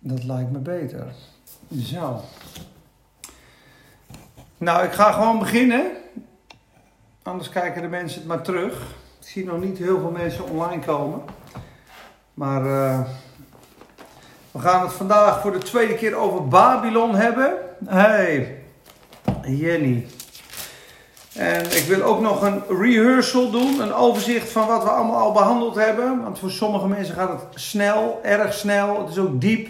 Dat lijkt me beter. Zo. Nou, ik ga gewoon beginnen. Anders kijken de mensen het maar terug. Ik zie nog niet heel veel mensen online komen. Maar we gaan het vandaag voor de tweede keer over Babylon hebben. Hey, Jenny. En ik wil ook nog een rehearsal doen. Een overzicht van wat we allemaal al behandeld hebben. Want voor sommige mensen gaat het snel, erg snel. Het is ook diep.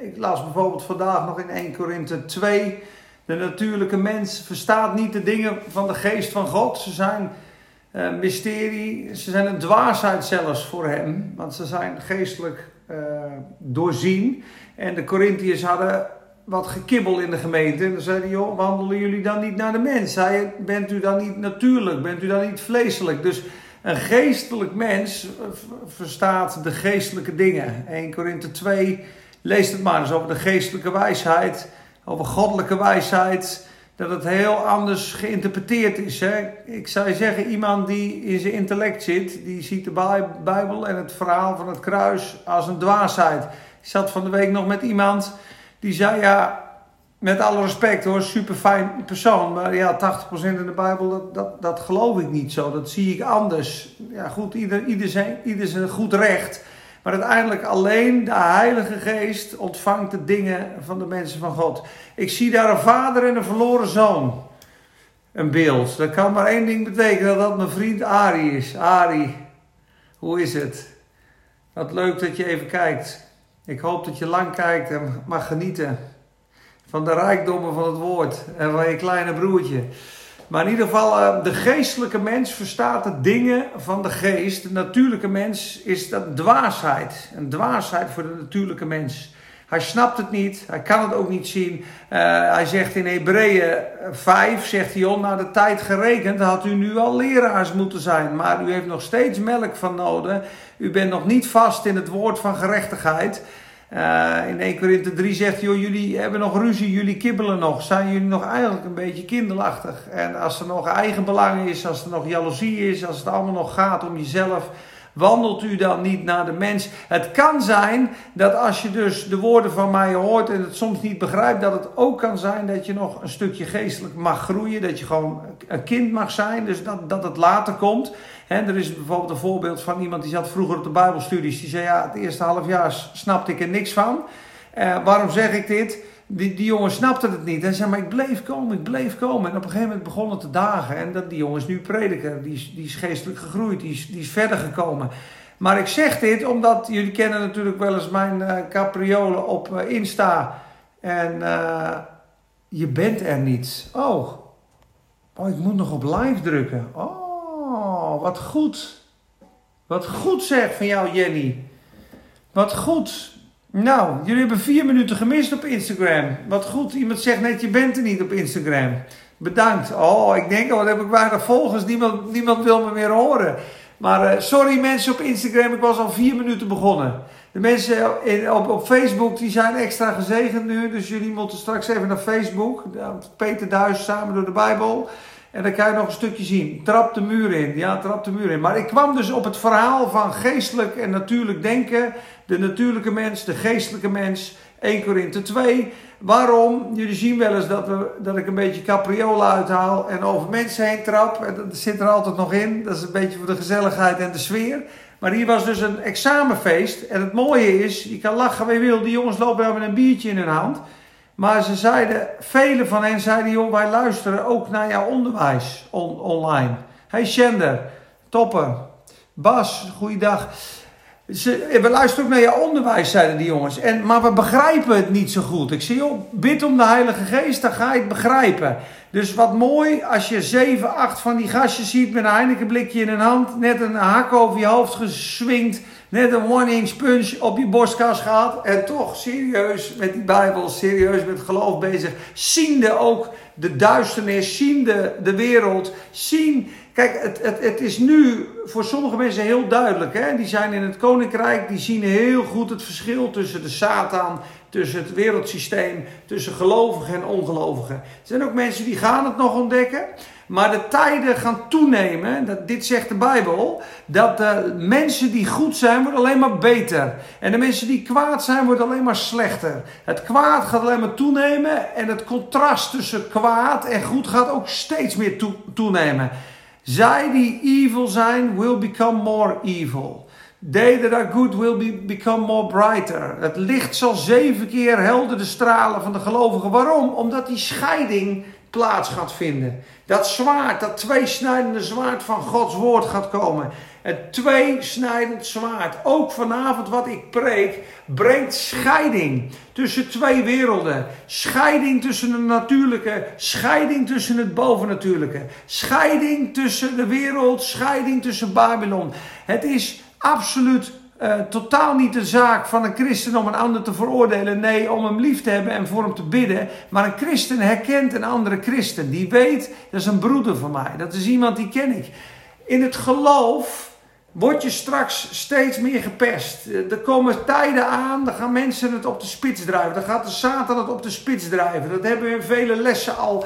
Ik las bijvoorbeeld vandaag nog in 1 Korinthe 2. De natuurlijke mens verstaat niet de dingen van de geest van God. Ze zijn een mysterie. Ze zijn een dwaasheid zelfs voor hem. Want ze zijn geestelijk doorzien. En de Korinthiërs hadden wat gekibbel in de gemeente. En dan zeiden die, joh, wandelen jullie dan niet naar de mens? Bent u dan niet natuurlijk? Bent u dan niet vleeselijk? Dus een geestelijk mens verstaat de geestelijke dingen. 1 Korinthe 2, lees het maar eens over de geestelijke wijsheid. Over goddelijke wijsheid. Dat het heel anders geïnterpreteerd is. Hè? Ik zou zeggen, iemand die in zijn intellect zit, die ziet de Bijbel en het verhaal van het kruis als een dwaasheid. Ik zat van de week nog met iemand die zei, ja, met alle respect hoor, super fijn persoon. Maar ja, 80% in de Bijbel, dat geloof ik niet zo. Dat zie ik anders. Ja goed, ieder zijn goed recht. Maar uiteindelijk alleen de Heilige Geest ontvangt de dingen van de mensen van God. Ik zie daar een vader en een verloren zoon. Een beeld. Dat kan maar één ding betekenen, dat mijn vriend Ari is. Ari, hoe is het? Wat leuk dat je even kijkt. Ik hoop dat je lang kijkt en mag genieten van de rijkdommen van het woord en van je kleine broertje. Maar in ieder geval, de geestelijke mens verstaat de dingen van de geest. De natuurlijke mens is dat dwaasheid. Een dwaasheid voor de natuurlijke mens. Hij snapt het niet, hij kan het ook niet zien. Hij zegt in Hebreeën 5, zegt hij, na de tijd gerekend had u nu al leraars moeten zijn. Maar u heeft nog steeds melk van nodig. U bent nog niet vast in het woord van gerechtigheid. In 1 Korinthe 3 zegt hij, jullie hebben nog ruzie, jullie kibbelen nog. Zijn jullie nog eigenlijk een beetje kinderachtig? En als er nog eigen belang is, als er nog jaloezie is, als het allemaal nog gaat om jezelf, wandelt u dan niet naar de mens? Het kan zijn dat als je dus de woorden van mij hoort en het soms niet begrijpt, dat het ook kan zijn dat je nog een stukje geestelijk mag groeien, dat je gewoon een kind mag zijn, dus dat het later komt. Er is bijvoorbeeld een voorbeeld van iemand die zat vroeger op de Bijbelstudies, die zei, ja, het eerste half jaar snapte ik er niks van. Waarom zeg ik dit? Die jongen snapte het niet. Hij zei, maar ik bleef komen. En op een gegeven moment begon het te dagen. En die jongen is nu prediker. Die is geestelijk gegroeid. Die is verder gekomen. Maar ik zeg dit omdat jullie kennen natuurlijk wel eens mijn capriolen op Insta. En je bent er niet. Oh, ik moet nog op live drukken. Oh, wat goed. Wat goed zeg van jou, Jenny. Wat goed. Nou, jullie hebben 4 minuten gemist op Instagram. Wat goed, iemand zegt net, je bent er niet op Instagram. Bedankt. Oh, ik denk, wat heb ik weinig volgers. Niemand wil me meer horen. Maar sorry mensen op Instagram, ik was al 4 minuten begonnen. De mensen op Facebook, die zijn extra gezegend nu. Dus jullie moeten straks even naar Facebook. Peter Duijs samen door de Bijbel. En dan kan je nog een stukje zien. Trap de muur in. Ja, trap de muur in. Maar ik kwam dus op het verhaal van geestelijk en natuurlijk denken. De natuurlijke mens, de geestelijke mens. 1 Korinthe 2. Waarom? Jullie zien wel eens dat ik een beetje capriolen uithaal. En over mensen heen trap. En dat zit er altijd nog in. Dat is een beetje voor de gezelligheid en de sfeer. Maar hier was dus een examenfeest. En het mooie is, je kan lachen waar je wil. Die jongens lopen daar met een biertje in hun hand. Maar ze zeiden, velen van hen zeiden, joh, wij luisteren ook naar jouw onderwijs online. Hey Shender, topper. Bas, goeiedag. We luisteren ook naar jouw onderwijs, zeiden die jongens. Maar we begrijpen het niet zo goed. Ik zei, joh, bid om de Heilige Geest, dan ga je het begrijpen. Dus wat mooi als je 7, 8 van die gastjes ziet met een Heinekenblikje in hun hand. Net een hak over je hoofd geswingd. Net een 1-inch punch op je borstkas gehad. En toch serieus met die Bijbel, serieus met geloof bezig. Ziende ook de duisternis, ziende de wereld. Zien, kijk, het is nu voor sommige mensen heel duidelijk. Hè? Die zijn in het koninkrijk, die zien heel goed het verschil tussen de Satan, tussen het wereldsysteem, tussen gelovigen en ongelovigen. Er zijn ook mensen die gaan het nog ontdekken. Maar de tijden gaan toenemen, dit zegt de Bijbel, dat de mensen die goed zijn, worden alleen maar beter. En de mensen die kwaad zijn, worden alleen maar slechter. Het kwaad gaat alleen maar toenemen en het contrast tussen kwaad en goed gaat ook steeds meer toenemen. Zij die evil zijn, will become more evil. They that are good will become more brighter. Het licht zal 7 keer helderder stralen van de gelovigen. Waarom? Omdat die scheiding plaats gaat vinden. Dat zwaard, dat tweesnijdende zwaard van Gods woord gaat komen. Het tweesnijdend zwaard. Ook vanavond wat ik preek, brengt scheiding tussen 2 werelden. Scheiding tussen het natuurlijke, scheiding tussen het bovennatuurlijke. Scheiding tussen de wereld, scheiding tussen Babylon. Het is absoluut totaal niet de zaak van een christen om een ander te veroordelen. Nee, om hem lief te hebben en voor hem te bidden. Maar een christen herkent een andere christen. Die weet, dat is een broeder van mij. Dat is iemand die ken ik. In het geloof word je straks steeds meer gepest. Er komen tijden aan, dan gaan mensen het op de spits drijven. Dan gaat de Satan het op de spits drijven. Dat hebben we in vele lessen al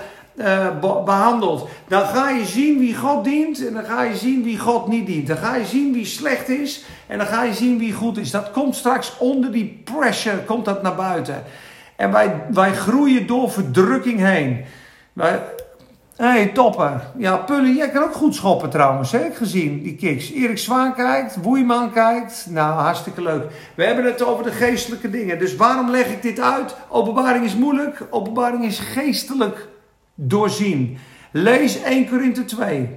behandeld. Dan ga je zien wie God dient en dan ga je zien wie God niet dient. Dan ga je zien wie slecht is en dan ga je zien wie goed is. Dat komt straks onder die pressure, komt dat naar buiten. En wij groeien door verdrukking heen. Hé, topper. Ja, Pullen, jij kan ook goed schoppen trouwens, heb ik gezien, die kicks. Erik Zwaan kijkt, Boeiman kijkt. Nou, hartstikke leuk. We hebben het over de geestelijke dingen. Dus waarom leg ik dit uit? Openbaring is moeilijk, openbaring is geestelijk doorzien. Lees 1 Korinthe 2.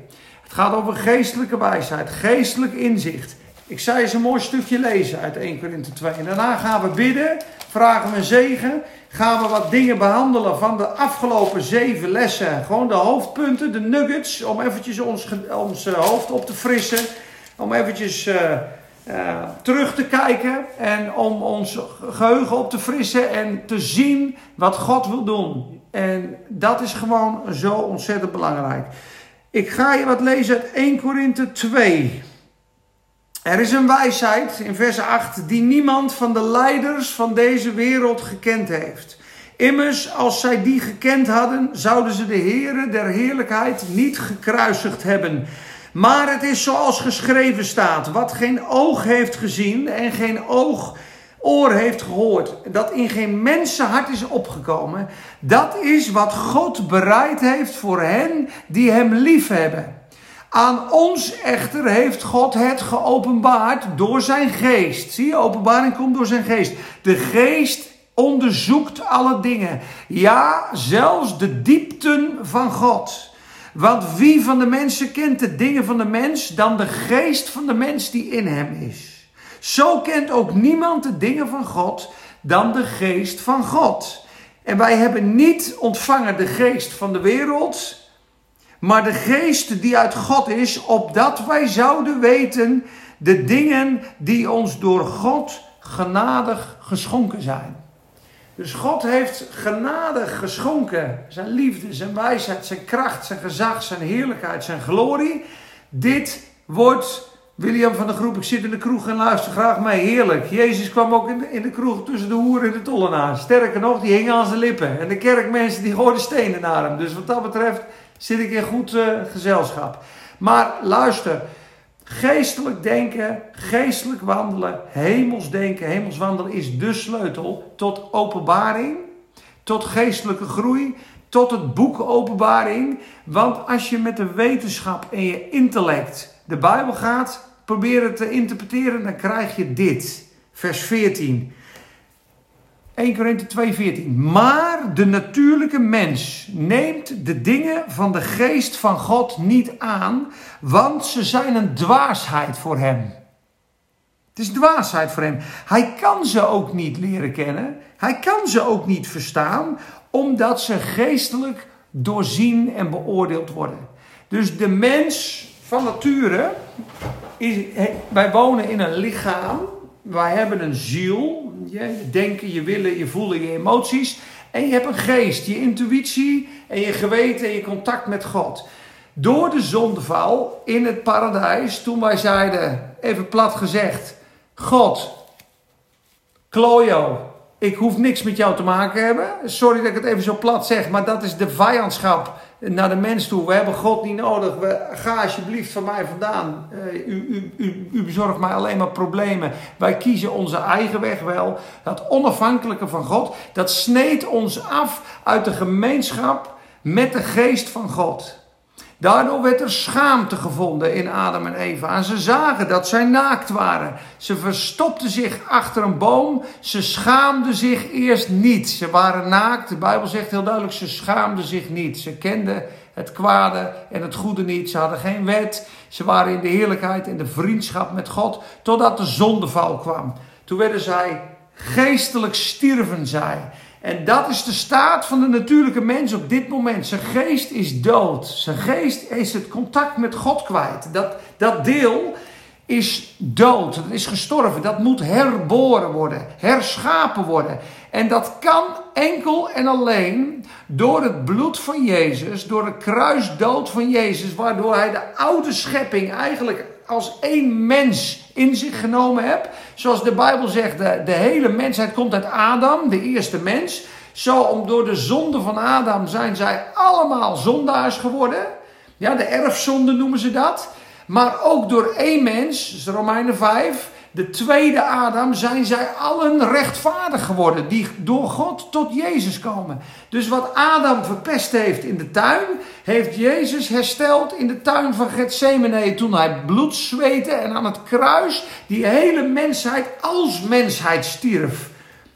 Het gaat over geestelijke wijsheid, geestelijk inzicht. Ik zei eens een mooi stukje lezen uit 1 Korinthe 2. En daarna gaan we bidden, vragen we een zegen. Gaan we wat dingen behandelen van de afgelopen 7 lessen. Gewoon de hoofdpunten, de nuggets, om eventjes ons hoofd op te frissen. Om eventjes terug te kijken en om ons geheugen op te frissen en te zien wat God wil doen. En dat is gewoon zo ontzettend belangrijk. Ik ga je wat lezen uit 1 Korinthe 2. Er is een wijsheid, in vers 8, die niemand van de leiders van deze wereld gekend heeft. Immers, als zij die gekend hadden, zouden ze de Heere der heerlijkheid niet gekruisigd hebben. Maar het is zoals geschreven staat, wat geen oog heeft gezien en geen oor heeft gehoord, dat in geen mensenhart is opgekomen, dat is wat God bereid heeft voor hen die hem lief hebben. Aan ons echter heeft God het geopenbaard door zijn geest. Zie je, openbaring komt door zijn geest. De geest onderzoekt alle dingen. Ja, zelfs de diepten van God. Want wie van de mensen kent de dingen van de mens dan de geest van de mens die in hem is? Zo kent ook niemand de dingen van God dan de geest van God. En wij hebben niet ontvangen de geest van de wereld, maar de geest die uit God is, opdat wij zouden weten de dingen die ons door God genadig geschonken zijn. Dus God heeft genadig geschonken zijn liefde, zijn wijsheid, zijn kracht, zijn gezag, zijn heerlijkheid, zijn glorie. Dit wordt... William van de Groep, ik zit in de kroeg en luister graag mee. Heerlijk. Jezus kwam ook in de kroeg tussen de hoeren en de tollenaars. Sterker nog, die hingen aan zijn lippen. En de kerkmensen die gooiden stenen naar hem. Dus wat dat betreft zit ik in goed gezelschap. Maar luister, geestelijk denken, geestelijk wandelen, hemels denken, hemels wandelen is de sleutel tot openbaring, tot geestelijke groei, tot het boek Openbaring. Want als je met de wetenschap en je intellect de Bijbel gaat proberen te interpreteren, dan krijg je dit. Vers 14. 1 Korinthe 2, 14. Maar de natuurlijke mens neemt de dingen van de geest van God niet aan, want ze zijn een dwaasheid voor hem. Het is dwaasheid voor hem. Hij kan ze ook niet leren kennen. Hij kan ze ook niet verstaan, omdat ze geestelijk doorzien en beoordeeld worden. Dus de mens... van nature, wij wonen in een lichaam, wij hebben een ziel, je denken, je willen, je voelen, je emoties. En je hebt een geest, je intuïtie en je geweten en je contact met God. Door de zondeval in het paradijs, toen wij zeiden, even plat gezegd, God, klojo, ik hoef niks met jou te maken hebben. Sorry dat ik het even zo plat zeg, maar dat is de vijandschap naar de mens toe. We hebben God niet nodig. Ga alsjeblieft van mij vandaan. U bezorgt mij alleen maar problemen. Wij kiezen onze eigen weg wel. Dat onafhankelijke van God, dat sneed ons af uit de gemeenschap met de geest van God. Daardoor werd er schaamte gevonden in Adam en Eva. En ze zagen dat zij naakt waren. Ze verstopten zich achter een boom. Ze schaamden zich eerst niet. Ze waren naakt. De Bijbel zegt heel duidelijk, ze schaamden zich niet. Ze kenden het kwade en het goede niet. Ze hadden geen wet. Ze waren in de heerlijkheid en de vriendschap met God. Totdat de zondeval kwam. Toen werden zij geestelijk stierven zij. En dat is de staat van de natuurlijke mens op dit moment. Zijn geest is dood. Zijn geest is het contact met God kwijt. Dat deel is dood. Dat is gestorven. Dat moet herboren worden. Herschapen worden. En dat kan enkel en alleen door het bloed van Jezus. Door de kruisdood van Jezus. Waardoor hij de oude schepping eigenlijk als één mens in zich genomen heb. Zoals de Bijbel zegt, de hele mensheid komt uit Adam, de eerste mens. Door de zonde van Adam zijn zij allemaal zondaars geworden. Ja, de erfzonde noemen ze dat. Maar ook door één mens, dus Romeinen 5, de tweede Adam, zijn zij allen rechtvaardig geworden. Die door God tot Jezus komen. Dus wat Adam verpest heeft in de tuin, heeft Jezus hersteld in de tuin van Gethsemane. Toen hij bloed zweette en aan het kruis die hele mensheid als mensheid stierf.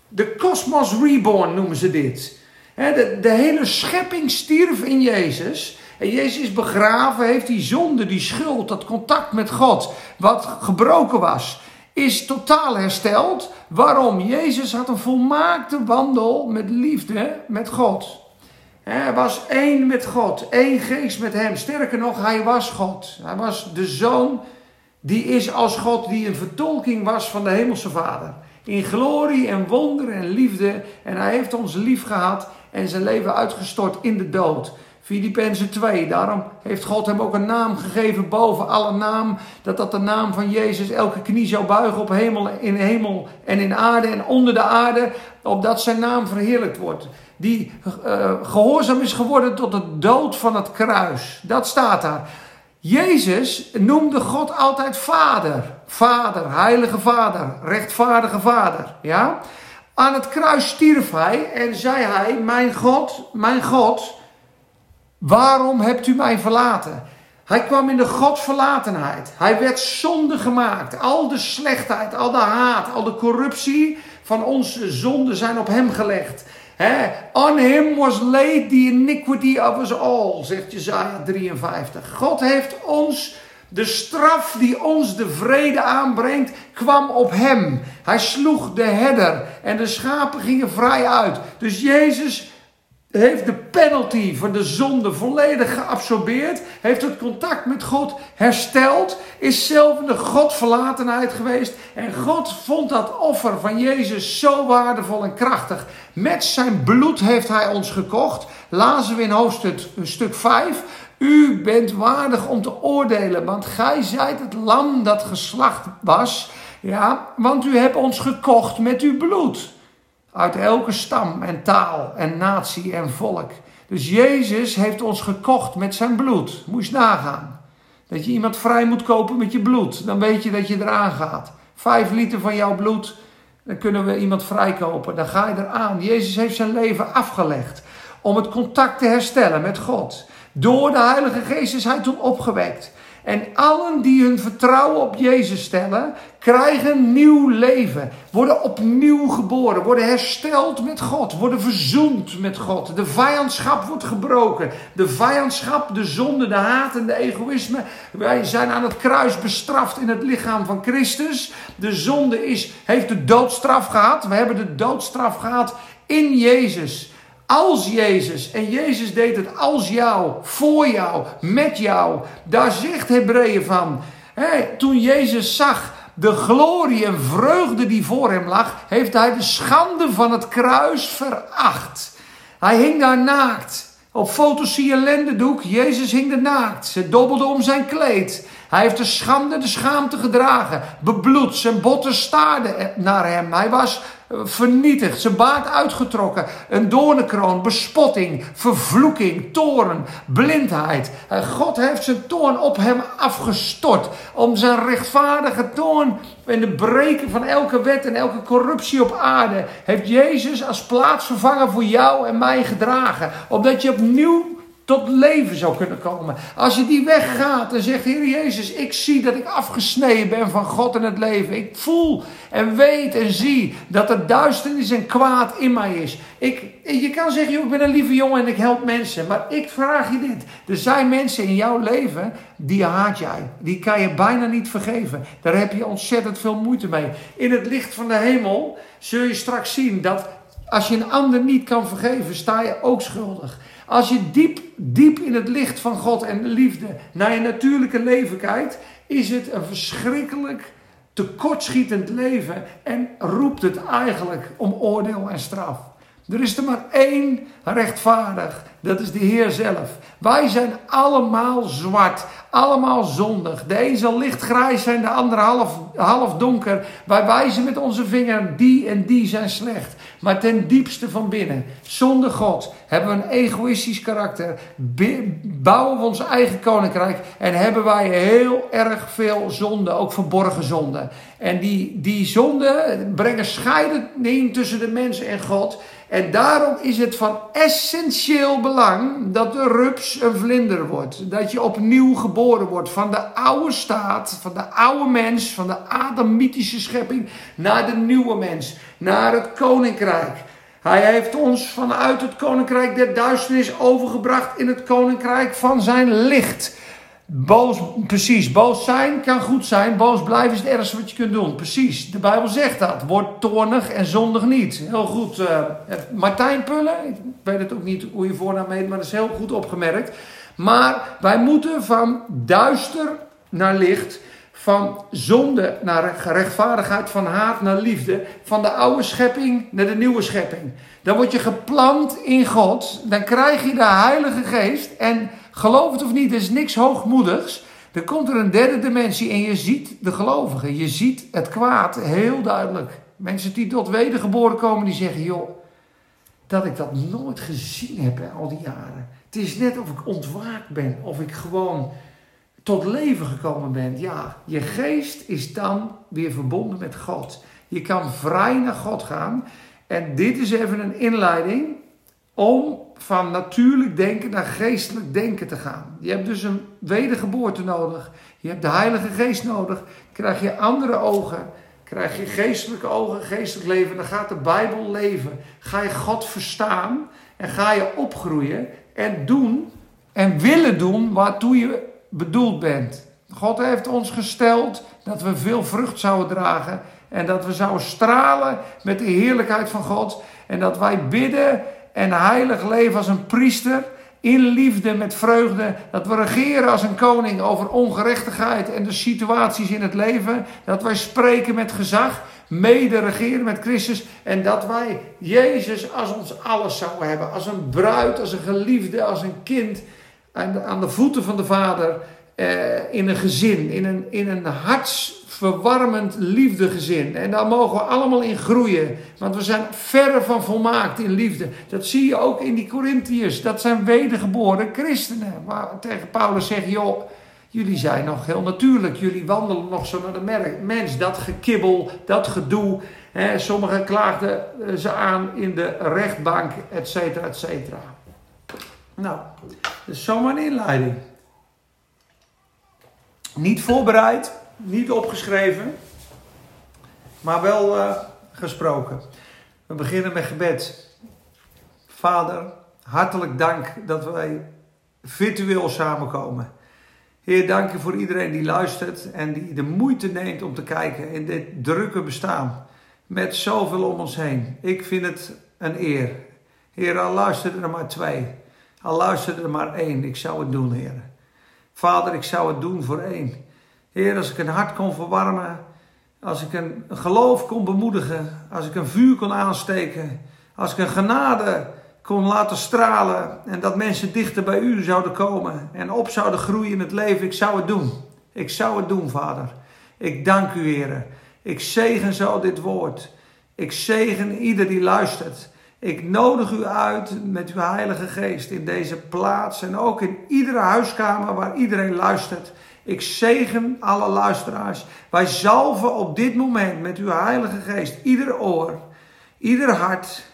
De Cosmos Reborn noemen ze dit. De hele schepping stierf in Jezus. En Jezus is begraven, heeft die zonde, die schuld, dat contact met God, wat gebroken was, is totaal hersteld. Waarom? Jezus had een volmaakte wandel met liefde met God. Hij was één met God, één geest met hem. Sterker nog, hij was God. Hij was de zoon die is als God, die een vertolking was van de hemelse Vader. In glorie en wonder en liefde. En hij heeft ons lief gehad en zijn leven uitgestort in de dood. Filippenzen 2, daarom heeft God hem ook een naam gegeven boven alle naam. Dat de naam van Jezus elke knie zou buigen op hemel, in hemel en in aarde en onder de aarde. Opdat zijn naam verheerlijkt wordt. Die gehoorzaam is geworden tot de dood van het kruis. Dat staat daar. Jezus noemde God altijd Vader. Vader, heilige Vader, rechtvaardige Vader. Ja? Aan het kruis stierf hij en zei hij, mijn God... Waarom hebt u mij verlaten? Hij kwam in de godverlatenheid. Hij werd zonde gemaakt. Al de slechtheid, al de haat, al de corruptie van onze zonden zijn op hem gelegd. On him was laid the iniquity of us all, zegt Jesaja 53. God heeft ons, de straf die ons de vrede aanbrengt, kwam op hem. Hij sloeg de herder en de schapen gingen vrij uit. Dus Jezus heeft de penalty van de zonde volledig geabsorbeerd. Heeft het contact met God hersteld. Is zelf in de godverlatenheid geweest. En God vond dat offer van Jezus zo waardevol en krachtig. Met zijn bloed heeft hij ons gekocht. Lazen we in hoofdstuk 5. U bent waardig om te oordelen. Want gij zijt het lam dat geslacht was. Ja, want u hebt ons gekocht met uw bloed. Uit elke stam en taal en natie en volk. Dus Jezus heeft ons gekocht met zijn bloed. Moest nagaan. Dat je iemand vrij moet kopen met je bloed. Dan weet je dat je eraan gaat. 5 liter van jouw bloed. Dan kunnen we iemand vrijkopen. Dan ga je eraan. Jezus heeft zijn leven afgelegd. Om het contact te herstellen met God. Door de Heilige Geest is hij toen opgewekt. En allen die hun vertrouwen op Jezus stellen, krijgen nieuw leven. Worden opnieuw geboren, worden hersteld met God, worden verzoend met God. De vijandschap wordt gebroken. De vijandschap, de zonde, de haat en de egoïsme. Wij zijn aan het kruis bestraft in het lichaam van Christus. De zonde heeft de doodstraf gehad. We hebben de doodstraf gehad in Jezus. Als Jezus, en Jezus deed het als jou, voor jou, met jou. Daar zegt Hebreeën van, toen Jezus zag de glorie en vreugde die voor hem lag, heeft hij de schande van het kruis veracht. Hij hing daar naakt. Op foto's zie je een lendendoek. Jezus hing er naakt. Ze dobbelde om zijn kleed. Hij heeft de schande, de schaamte gedragen. Bebloed, zijn botten staarden naar hem. Hij was vernietigd, zijn baard uitgetrokken. Een doornenkroon, bespotting, vervloeking, toorn, blindheid. God heeft zijn toorn op hem afgestort. Om zijn rechtvaardige toorn en de breken van elke wet en elke corruptie op aarde heeft Jezus als plaatsvervanger voor jou en mij gedragen. Opdat je opnieuw tot leven zou kunnen komen. Als je die weg gaat en zegt: Heer Jezus, ik zie dat ik afgesneden ben van God en het leven. Ik voel en weet en zie dat er duisternis en kwaad in mij is. Je kan zeggen: joh, ik ben een lieve jongen en ik help mensen. Maar ik vraag je dit. Er zijn mensen in jouw leven die haat jij. Die kan je bijna niet vergeven. Daar heb je ontzettend veel moeite mee. In het licht van de hemel zul je straks zien dat als je een ander niet kan vergeven, sta je ook schuldig. Als je diep in het licht van God en de liefde naar je natuurlijke leven kijkt, is het een verschrikkelijk tekortschietend leven en roept het eigenlijk om oordeel en straf. Er is er maar één rechtvaardig, dat is de Heer zelf. Wij zijn allemaal zwart, allemaal zondig. De een zal lichtgrijs zijn, de ander half donker. Wij wijzen met onze vinger, die en die zijn slecht. Maar ten diepste van binnen, zonder God, hebben we een egoïstisch karakter. Bouwen we ons eigen koninkrijk en hebben wij heel erg veel zonde, ook verborgen zonde. En die zonden brengen scheiding tussen de mens en God. En daarom is het van essentieel belang dat de rups een vlinder wordt. Dat je opnieuw geboren wordt van de oude staat, van de oude mens, van de adamitische schepping naar de nieuwe mens, naar het koninkrijk. Hij heeft ons vanuit het koninkrijk der duisternis overgebracht in het koninkrijk van zijn licht. Boos zijn kan goed zijn. Boos blijven is het ergste wat je kunt doen. Precies, de Bijbel zegt dat. Word toornig en zondig niet. Heel goed. Martijn Pullen, ik weet het ook niet hoe je voornaam heet, maar dat is heel goed opgemerkt. Maar wij moeten van duister naar licht, van zonde naar rechtvaardigheid, van haat naar liefde, van de oude schepping naar de nieuwe schepping. Dan word je geplant in God, dan krijg je de Heilige Geest en geloof het of niet, er is niks hoogmoedigs. Dan komt er een derde dimensie en je ziet de gelovigen. Je ziet het kwaad heel duidelijk. Mensen die tot wedergeboren komen, die zeggen: joh, dat ik dat nooit gezien heb in al die jaren. Het is net of ik ontwaakt ben, of ik gewoon tot leven gekomen ben. Ja, je geest is dan weer verbonden met God. Je kan vrij naar God gaan. En dit is even een inleiding om van natuurlijk denken naar geestelijk denken te gaan. Je hebt dus een wedergeboorte nodig. Je hebt de Heilige Geest nodig. Krijg je andere ogen. Krijg je geestelijke ogen, geestelijk leven. Dan gaat de Bijbel leven. Ga je God verstaan. En ga je opgroeien. En doen. En willen doen waartoe je bedoeld bent. God heeft ons gesteld dat we veel vrucht zouden dragen. En dat we zouden stralen met de heerlijkheid van God. En dat wij bidden en heilig leven als een priester, in liefde met vreugde. Dat we regeren als een koning over ongerechtigheid en de situaties in het leven. Dat wij spreken met gezag, mede regeren met Christus. En dat wij Jezus als ons alles zouden hebben. Als een bruid, als een geliefde, als een kind. Aan de voeten van de Vader. In een gezin, in een hartsverwarmend liefdegezin. En daar mogen we allemaal in groeien. Want we zijn verre van volmaakt in liefde. Dat zie je ook in die Corinthiërs. Dat zijn wedergeboren christenen. Maar tegen Paulus zegt: joh, jullie zijn nog heel natuurlijk. Jullie wandelen nog zo naar de mens. Dat gekibbel, dat gedoe. Sommigen klaagden ze aan in de rechtbank, et cetera, et cetera. Nou, dat is zomaar een inleiding. Niet voorbereid, niet opgeschreven, maar wel gesproken. We beginnen met gebed. Vader, hartelijk dank dat wij virtueel samenkomen. Heer, dank u voor iedereen die luistert en die de moeite neemt om te kijken in dit drukke bestaan. Met zoveel om ons heen. Ik vind het een eer. Heer, al luisteren er maar 2. Al luisteren er maar 1. Ik zou het doen, Heer. Vader, ik zou het doen voor 1. Heer, als ik een hart kon verwarmen, als ik een geloof kon bemoedigen, als ik een vuur kon aansteken, als ik een genade kon laten stralen en dat mensen dichter bij u zouden komen en op zouden groeien in het leven, ik zou het doen. Ik zou het doen, Vader. Ik dank u, Heere. Ik zegen zo dit woord. Ik zegen ieder die luistert. Ik nodig u uit met uw Heilige Geest in deze plaats en ook in iedere huiskamer waar iedereen luistert. Ik zegen alle luisteraars. Wij zalven op dit moment met uw Heilige Geest ieder oor, ieder hart.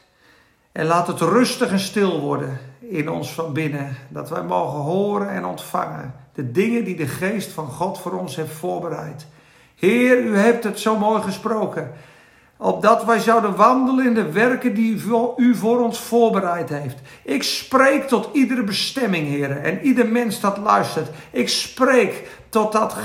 En laat het rustig en stil worden in ons van binnen. Dat wij mogen horen en ontvangen de dingen die de Geest van God voor ons heeft voorbereid. Heer, u hebt het zo mooi gesproken. Opdat wij zouden wandelen in de werken die u voor ons voorbereid heeft. Ik spreek tot iedere bestemming, heren. En ieder mens dat luistert. Ik spreek tot dat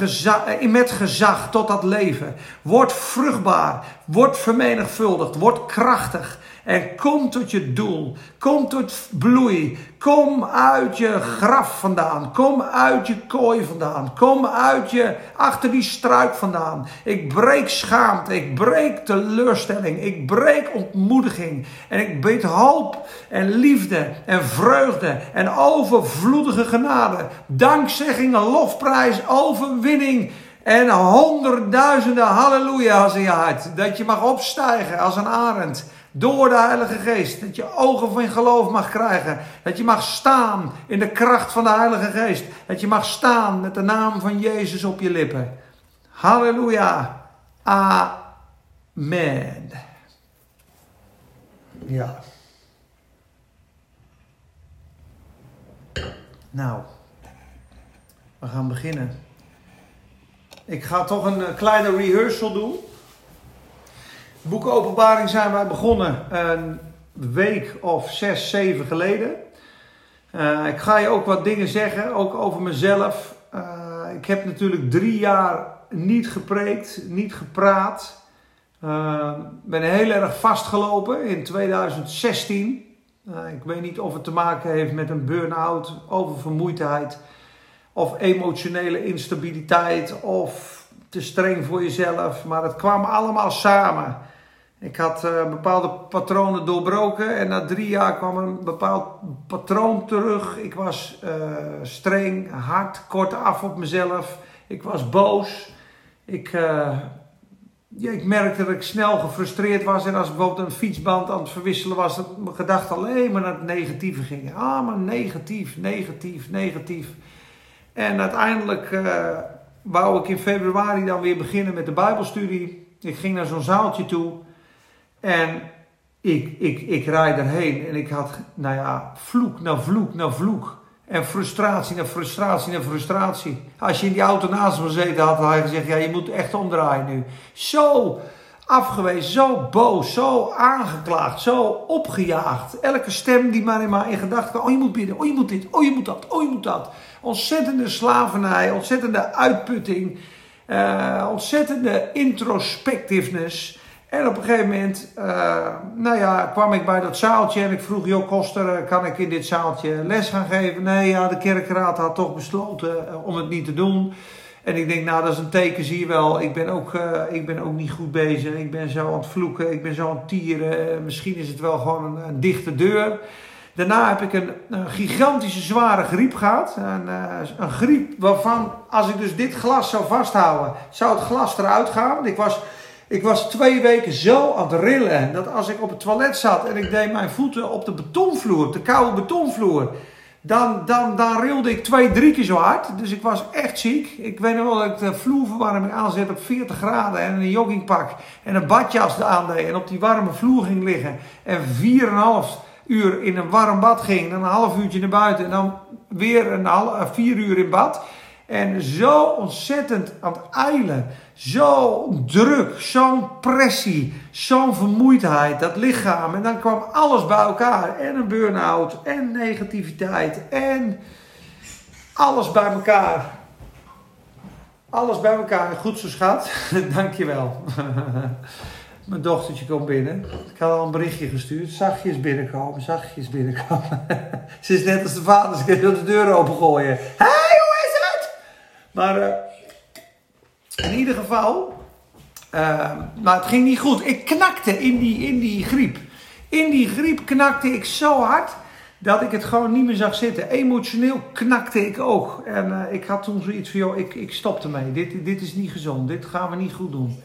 met gezag, tot dat leven. Word vruchtbaar. Word vermenigvuldigd. Word krachtig. En kom tot je doel. Kom tot bloei. Kom uit je graf vandaan. Kom uit je kooi vandaan. Kom uit je achter die struik vandaan. Ik breek schaamte. Ik breek teleurstelling. Ik breek ontmoediging. En ik bied hoop en liefde en vreugde en overvloedige genade. Dankzeggingen, lofprijs, overwinning. En honderdduizenden halleluja's in je hart. Dat je mag opstijgen als een arend. Door de Heilige Geest. Dat je ogen van geloof mag krijgen. Dat je mag staan in de kracht van de Heilige Geest. Dat je mag staan met de naam van Jezus op je lippen. Halleluja. Amen. Ja. Nou. We gaan beginnen. Ik ga toch een kleine rehearsal doen. Boek Openbaring zijn wij begonnen een week of 6, 7 geleden. Ik ga je ook wat dingen zeggen, ook over mezelf. Ik heb natuurlijk 3 jaar niet gepreekt, niet gepraat. Ben heel erg vastgelopen in 2016. Ik weet niet of het te maken heeft met een burn-out, oververmoeidheid of emotionele instabiliteit of te streng voor jezelf. Maar het kwam allemaal samen. Ik had bepaalde patronen doorbroken. En na 3 jaar kwam een bepaald patroon terug. Ik was streng, hard, kortaf op mezelf. Ik was boos. Ik merkte dat ik snel gefrustreerd was. En als ik bijvoorbeeld een fietsband aan het verwisselen was, dat mijn gedachten alleen maar naar het negatieve gingen. Ah, maar negatief, negatief, negatief. En uiteindelijk wou ik in februari dan weer beginnen met de Bijbelstudie. Ik ging naar zo'n zaaltje toe. En ik rijd erheen. En ik had, vloek na vloek na vloek. En frustratie na frustratie na frustratie. Als je in die auto naast me gezeten had hij gezegd, ja, je moet echt omdraaien nu. Zo afgewezen, zo boos, zo aangeklaagd, zo opgejaagd. Elke stem die maar in mijn gedachten kwam. Oh, je moet bidden, oh, je moet dit, oh, je moet dat, oh, je moet dat. Ontzettende slavernij, ontzettende uitputting, ontzettende introspectiveness. En op een gegeven moment kwam ik bij dat zaaltje en ik vroeg, joh Koster, kan ik in dit zaaltje les gaan geven? Nee, ja, de kerkraad had toch besloten om het niet te doen. En ik denk, dat is een teken, zie je wel. Ik ben ook niet goed bezig. Ik ben zo aan het vloeken, ik ben zo aan het tieren. Misschien is het wel gewoon een dichte deur. Daarna heb ik een gigantische zware griep gehad. Een griep waarvan, als ik dus dit glas zou vasthouden, zou het glas eruit gaan. Want ik was 2 weken zo aan het rillen, dat als ik op het toilet zat en ik deed mijn voeten op de betonvloer, op de koude betonvloer, dan rilde ik 2, 3 keer zo hard. Dus ik was echt ziek. Ik weet nog wel dat ik de vloerverwarming aanzet op 40 graden en een joggingpak en een badjas aandeed en op die warme vloer ging liggen en 4,5 uur in een warm bad ging, dan een half uurtje naar buiten en dan weer 4 uur in bad. En zo ontzettend aan het ijlen, zo druk, zo'n pressie, zo'n vermoeidheid, dat lichaam. En dan kwam alles bij elkaar en een burn-out en negativiteit en alles bij elkaar. Alles bij elkaar. Goed zo, schat. Dankjewel. Mijn dochtertje komt binnen. Ik had al een berichtje gestuurd. Zachtjes binnenkomen, zachtjes binnenkomen. Ze is net als de vader. Ze wil de deur opengooien. Hey, hoe is het? Maar in ieder geval, het ging niet goed. Ik knakte in die griep. In die griep knakte ik zo hard dat ik het gewoon niet meer zag zitten. Emotioneel knakte ik ook. En ik had toen zoiets van, joh, ik stop ermee. Dit is niet gezond. Dit gaan we niet goed doen.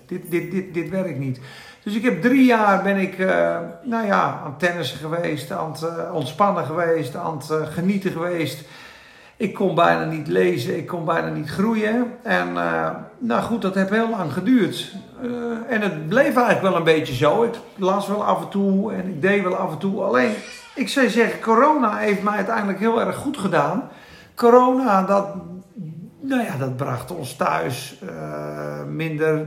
Dit werkt niet. Dus ik heb 3 jaar ben ik aan het tennissen geweest, aan het ontspannen geweest, aan het genieten geweest. Ik kon bijna niet lezen, ik kon bijna niet groeien. En dat heeft heel lang geduurd. En het bleef eigenlijk wel een beetje zo. Ik las wel af en toe en ik deed wel af en toe. Alleen, ik zou zeggen, corona heeft mij uiteindelijk heel erg goed gedaan. Corona, dat bracht ons thuis minder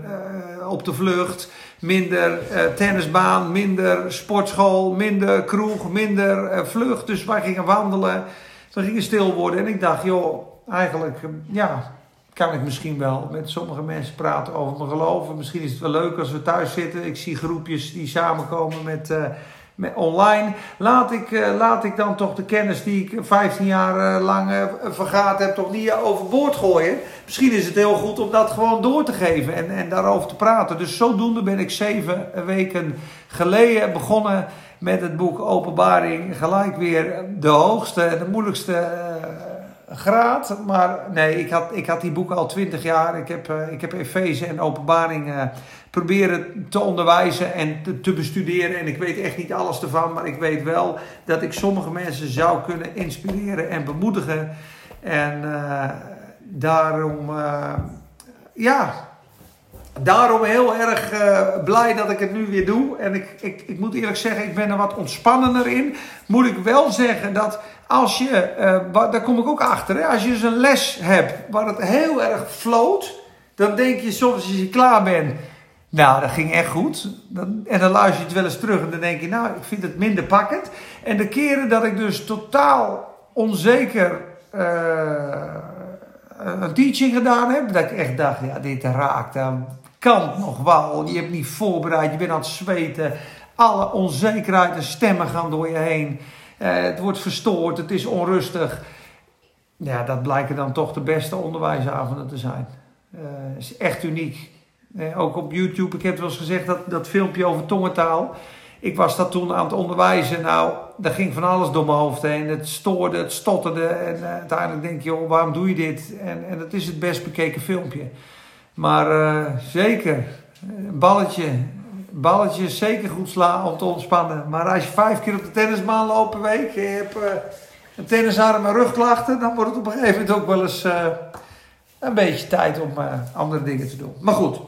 op de vlucht. Minder tennisbaan, minder sportschool, minder kroeg, minder vlucht. Dus wij gingen wandelen. Toen ging het stil worden en ik dacht, joh, eigenlijk kan ik misschien wel met sommige mensen praten over mijn geloof. Misschien is het wel leuk als we thuis zitten. Ik zie groepjes die samenkomen met online. Laat ik dan toch de kennis die ik 15 jaar lang vergaard heb, toch niet overboord gooien. Misschien is het heel goed om dat gewoon door te geven en daarover te praten. Dus zodoende ben ik 7 weken geleden begonnen met het boek Openbaring, gelijk weer de hoogste en de moeilijkste graad. Maar nee, ik had die boeken al 20 jaar. Ik heb Efeze en Openbaring proberen te onderwijzen en te bestuderen. En ik weet echt niet alles ervan, maar ik weet wel dat ik sommige mensen zou kunnen inspireren en bemoedigen. En Daarom heel erg blij dat ik het nu weer doe. En ik moet eerlijk zeggen, ik ben er wat ontspannender in. Moet ik wel zeggen dat als je, daar kom ik ook achter, hè? Als je dus een les hebt waar het heel erg floot, dan denk je soms als je klaar bent, nou dat ging echt goed. En dan luister je het wel eens terug en dan denk je, nou ik vind het minder pakkend. En de keren dat ik dus totaal onzeker een teaching gedaan heb, dat ik echt dacht, ja dit raakt aan. Kan nog wel, je hebt niet voorbereid, je bent aan het zweten. Alle onzekerheid en stemmen gaan door je heen. Het wordt verstoord, het is onrustig. Ja, dat blijken dan toch de beste onderwijsavonden te zijn. Het is echt uniek. Ook op YouTube, ik heb wel eens gezegd, dat filmpje over tongentaal. Ik was dat toen aan het onderwijzen. Nou, daar ging van alles door mijn hoofd heen. Het stoorde, het stotterde. En uiteindelijk denk je, joh, waarom doe je dit? En dat is het best bekeken filmpje. Maar zeker, balletje zeker goed slaan om te ontspannen. Maar als je 5 keer op de tennisbaan loopt per week, je hebt een tennisarm en rugklachten, dan wordt het op een gegeven moment ook wel eens een beetje tijd om andere dingen te doen. Maar goed,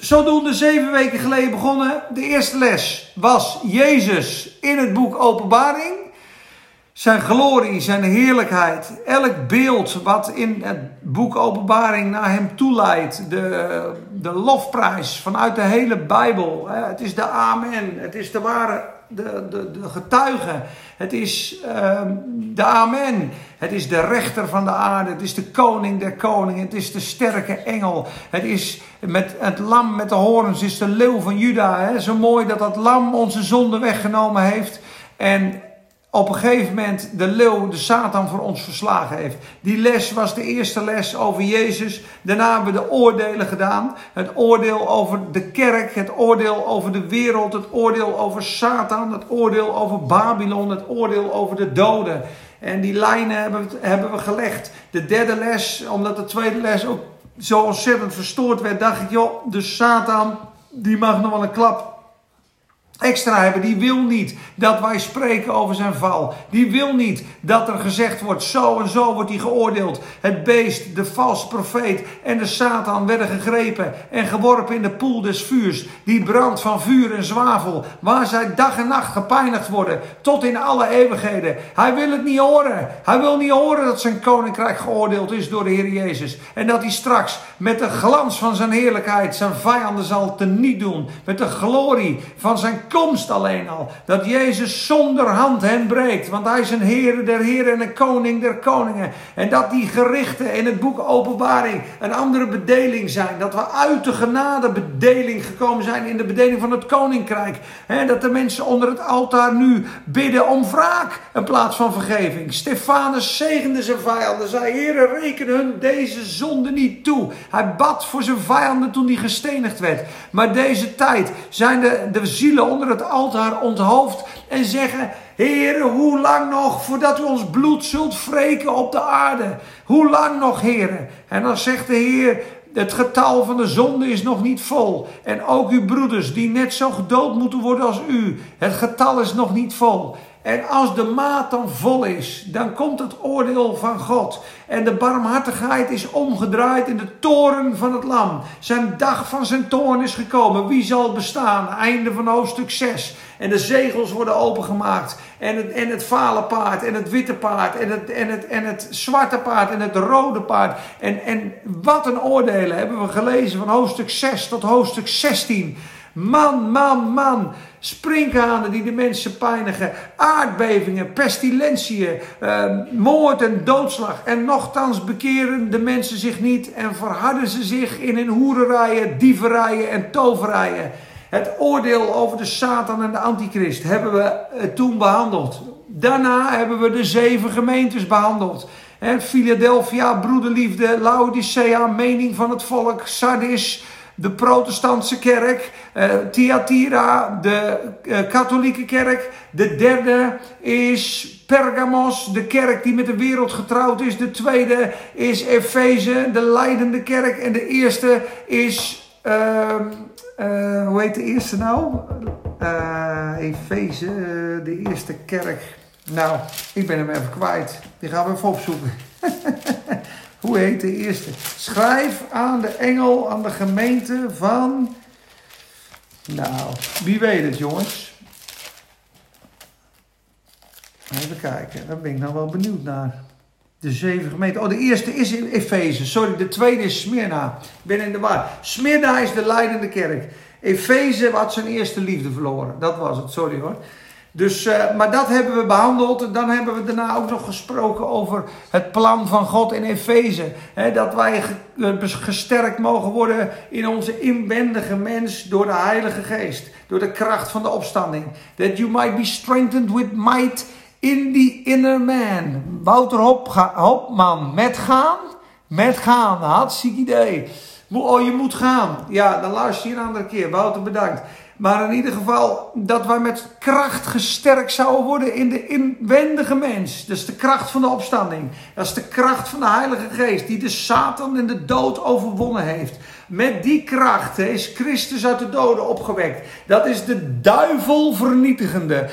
zodoende 7 weken geleden begonnen. De eerste les was Jezus in het boek Openbaring. Zijn glorie, zijn heerlijkheid, elk beeld wat in het boek Openbaring naar hem toeleidt. De lofprijs vanuit de hele Bijbel. Het is de amen, het is de ware, de getuige. Het is de amen, het is de rechter van de aarde. Het is de koning der koningen, het is de sterke engel. Het is met het lam met de hoorns, het is de leeuw van Juda. Zo mooi dat lam onze zonde weggenomen heeft en op een gegeven moment de leeuw, de Satan, voor ons verslagen heeft. Die les was de eerste les over Jezus. Daarna hebben we de oordelen gedaan. Het oordeel over de kerk. Het oordeel over de wereld. Het oordeel over Satan. Het oordeel over Babylon. Het oordeel over de doden. En die lijnen hebben we gelegd. De derde les, omdat de tweede les ook zo ontzettend verstoord werd, dacht ik, joh, de Satan, die mag nog wel een klap extra hebben. Die wil niet dat wij spreken over zijn val. Die wil niet dat er gezegd wordt, zo en zo wordt hij geoordeeld. Het beest, de valse profeet en de Satan werden gegrepen en geworpen in de poel des vuurs. Die brand van vuur en zwavel, waar zij dag en nacht gepijnigd worden, tot in alle eeuwigheden. Hij wil het niet horen. Hij wil niet horen dat zijn koninkrijk geoordeeld is door de Heer Jezus. En dat hij straks met de glans van zijn heerlijkheid zijn vijanden zal teniet doen. Met de glorie van zijn komst alleen al, dat Jezus zonder hand hen breekt, want hij is een Heer der Heren en een Koning der Koningen. En dat die gerichten in het boek Openbaring een andere bedeling zijn, dat we uit de genadebedeling gekomen zijn in de bedeling van het Koninkrijk. He, dat de mensen onder het altaar nu bidden om wraak in plaats van vergeving. Stefanus zegende zijn vijanden, zei, Heere, reken hun deze zonde niet toe. Hij bad voor zijn vijanden toen hij gestenigd werd. Maar deze tijd zijn de zielen onder het altaar onthoofd en zeggen: Heere, hoe lang nog voordat u ons bloed zult wreken op de aarde? Hoe lang nog, Heere? En dan zegt de Heer: het getal van de zonde is nog niet vol. En ook uw broeders, die net zo gedood moeten worden als u. Het getal is nog niet vol. En als de maat dan vol is, dan komt het oordeel van God. En de barmhartigheid is omgedraaid in de toorn van het Lam. Zijn dag van zijn toorn is gekomen. Wie zal bestaan? Einde van hoofdstuk 6. En de zegels worden opengemaakt. En het vale paard, en het witte paard, en het zwarte paard, en het rode paard. En wat een oordelen hebben we gelezen van hoofdstuk 6 tot hoofdstuk 16. Man. Sprinkhanen die de mensen pijnigen, aardbevingen, pestilentieën, moord en doodslag. En nochtans bekeren de mensen zich niet en verharden ze zich in hun hoererijen, dieverijen en toverijen. Het oordeel over de Satan en de Antichrist hebben we toen behandeld. Daarna hebben we de 7 gemeentes behandeld. Philadelphia, broederliefde, Laodicea, mening van het volk, Sardis, de protestantse kerk, Thyatira, de katholieke kerk. De derde is Pergamos, de kerk die met de wereld getrouwd is. De tweede is Efeze, de lijdende kerk. En de eerste is, hoe heet de eerste nou? Efeze, de eerste kerk. Nou, ik ben hem even kwijt. Die gaan we even opzoeken. Hoe heet de eerste? Schrijf aan de engel, aan de gemeente van... Nou, wie weet het, jongens. Even kijken, daar ben ik nou wel benieuwd naar. De 7 gemeenten. Oh, de eerste is in Efeze. Sorry, de tweede is Smyrna. Ik ben in de war. Smyrna is de leidende kerk. Efeze had zijn eerste liefde verloren. Dat was het, sorry hoor. Dus, maar dat hebben we behandeld. En dan hebben we daarna ook nog gesproken over het plan van God in Efeze. Dat wij gesterkt mogen worden in onze inwendige mens door de Heilige Geest. Door de kracht van de opstanding. That you might be strengthened with might in the inner man. Wouter Hopman, met gaan, hartstikke idee. Oh, je moet gaan. Ja, dan luister je een andere keer. Wouter, bedankt. Maar in ieder geval dat wij met kracht gesterkt zouden worden in de inwendige mens. Dat is de kracht van de opstanding. Dat is de kracht van de Heilige Geest die de Satan en de dood overwonnen heeft. Met die kracht is Christus uit de doden opgewekt. Dat is de duivel vernietigende,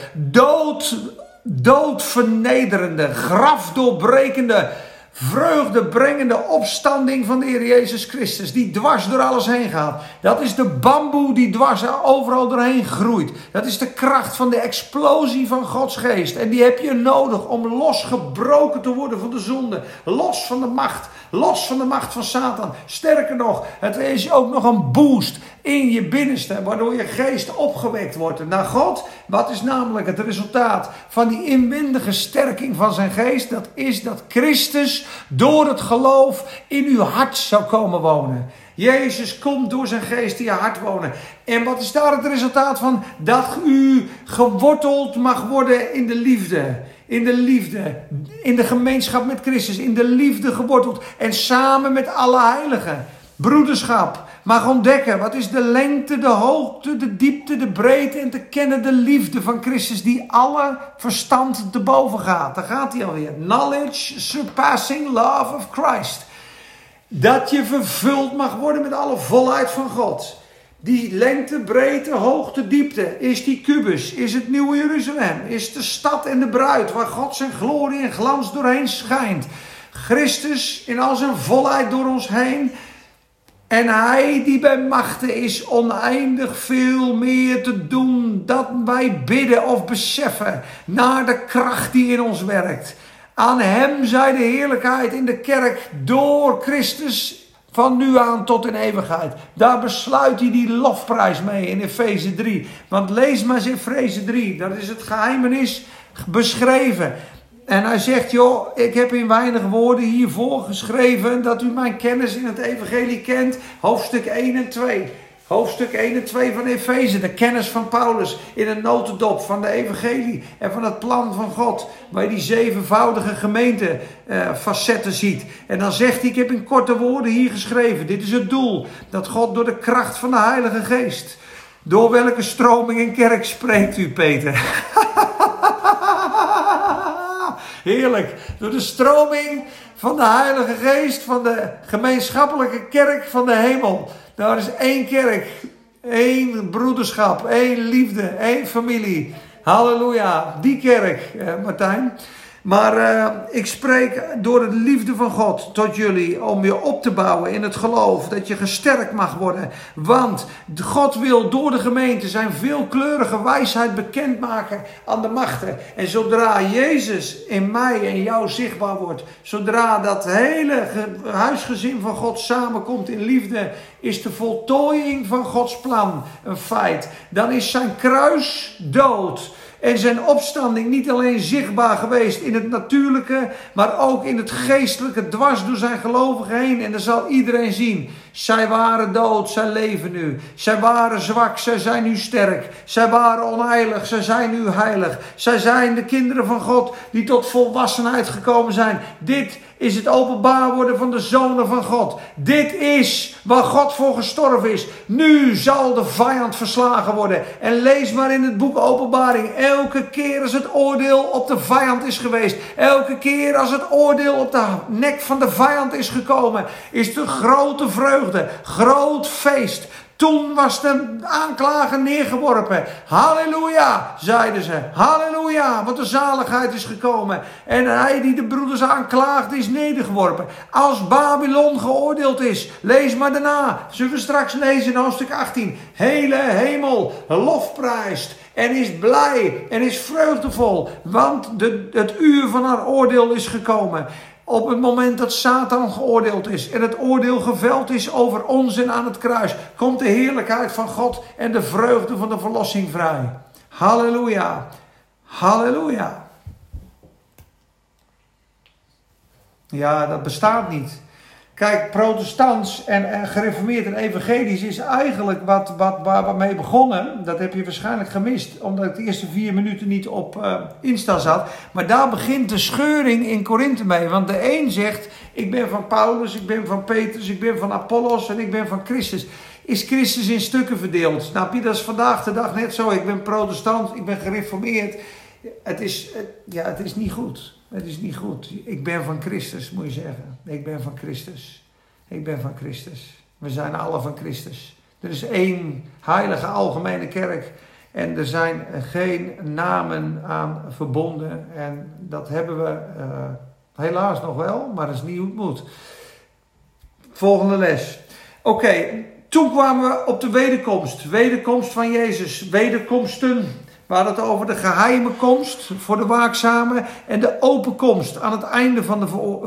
dood vernederende, graf doorbrekende, vreugdebrengende opstanding van de Heer Jezus Christus, die dwars door alles heen gaat. Dat is de bamboe die dwars overal doorheen groeit. Dat is de kracht van de explosie van Gods geest. En die heb je nodig om losgebroken te worden van de zonde. Los van de macht. Los van de macht van Satan. Sterker nog, het is ook nog een boost in je binnenste, waardoor je geest opgewekt wordt naar God. Wat is namelijk het resultaat van die inwendige sterking van zijn geest? Dat is dat Christus door het geloof in uw hart zou komen wonen. Jezus komt door zijn geest in je hart wonen. En wat is daar het resultaat van? Dat u geworteld mag worden in de liefde. In de liefde, in de gemeenschap met Christus, in de liefde geworteld. En samen met alle heiligen. Broederschap. Mag ontdekken, wat is de lengte, de hoogte, de diepte, de breedte en te kennen de liefde van Christus die alle verstand te boven gaat. Daar gaat hij alweer. Knowledge surpassing love of Christ. Dat je vervuld mag worden met alle volheid van God. Die lengte, breedte, hoogte, diepte is die kubus, is het Nieuwe Jeruzalem, is de stad en de bruid waar God zijn glorie en glans doorheen schijnt. Christus in al zijn volheid door ons heen. En hij die bij machten is oneindig veel meer te doen dan wij bidden of beseffen. Naar de kracht die in ons werkt. Aan hem zij de heerlijkheid in de kerk door Christus van nu aan tot in eeuwigheid. Daar besluit hij die lofprijs mee in Efeze 3. Want lees maar eens Efeze 3. Dat is het geheimenis beschreven. En hij zegt, joh, ik heb in weinig woorden hiervoor geschreven dat u mijn kennis in het evangelie kent. Hoofdstuk 1 en 2. Hoofdstuk 1 en 2 van Efeze. De kennis van Paulus in een notendop van de evangelie. En van het plan van God. Waar je die 7-voudige gemeentefacetten ziet. En dan zegt hij, ik heb in korte woorden hier geschreven. Dit is het doel. Dat God door de kracht van de Heilige Geest Door welke stroming en kerk spreekt u, Peter? Heerlijk. Door de stroming van de Heilige Geest, van de gemeenschappelijke kerk van de hemel. Daar is één kerk, één broederschap, één liefde, één familie. Halleluja, die kerk, Martijn. Maar ik spreek door de liefde van God tot jullie om je op te bouwen in het geloof. Dat je gesterkt mag worden. Want God wil door de gemeente zijn veelkleurige wijsheid bekendmaken aan de machten. En zodra Jezus in mij en jou zichtbaar wordt. Zodra dat hele huisgezin van God samenkomt in liefde. Is de voltooiing van Gods plan een feit. Dan is zijn kruis dood. En zijn opstanding niet alleen zichtbaar geweest in het natuurlijke, maar ook in het geestelijke, dwars door zijn gelovigen heen. En dan zal iedereen zien, zij waren dood, zij leven nu. Zij waren zwak, zij zijn nu sterk. Zij waren onheilig, zij zijn nu heilig. Zij zijn de kinderen van God die tot volwassenheid gekomen zijn. Dit is het openbaar worden van de zonen van God. Dit is waar God voor gestorven is. Nu zal de vijand verslagen worden. En lees maar in het boek Openbaring. Elke keer als het oordeel op de vijand is geweest. Elke keer als het oordeel op de nek van de vijand is gekomen. Is de grote vreugde. Groot feest. Toen was de aanklager neergeworpen. Halleluja, zeiden ze. Halleluja, want de zaligheid is gekomen. En hij die de broeders aanklaagde is nedergeworpen. Als Babylon geoordeeld is. Lees maar daarna. Zullen we straks lezen in hoofdstuk 18. Hele hemel lofprijst. En is blij en is vreugdevol. Want het uur van haar oordeel is gekomen. Op het moment dat Satan geoordeeld is en het oordeel geveld is over ons en aan het kruis, komt de heerlijkheid van God en de vreugde van de verlossing vrij. Halleluja. Halleluja. Ja, dat bestaat niet. Kijk, protestants en gereformeerd en evangelisch is eigenlijk wat mee begonnen. Dat heb je waarschijnlijk gemist, omdat ik de eerste 4 minuten niet op Insta zat. Maar daar begint de scheuring in Korinthe mee. Want de een zegt, ik ben van Paulus, ik ben van Petrus, ik ben van Apollos en ik ben van Christus. Is Christus in stukken verdeeld? Snap je, dat is vandaag de dag net zo. Ik ben protestant, ik ben gereformeerd. Het is niet goed. Het is niet goed. Ik ben van Christus, moet je zeggen. Ik ben van Christus. Ik ben van Christus. We zijn alle van Christus. Er is één heilige algemene kerk. En er zijn geen namen aan verbonden. En dat hebben we helaas nog wel, maar dat is niet hoe het moet. Volgende les. Oké, toen kwamen we op de wederkomst. Wederkomst van Jezus. Wederkomsten. We hadden het over de geheime komst voor de waakzame en de open komst aan het einde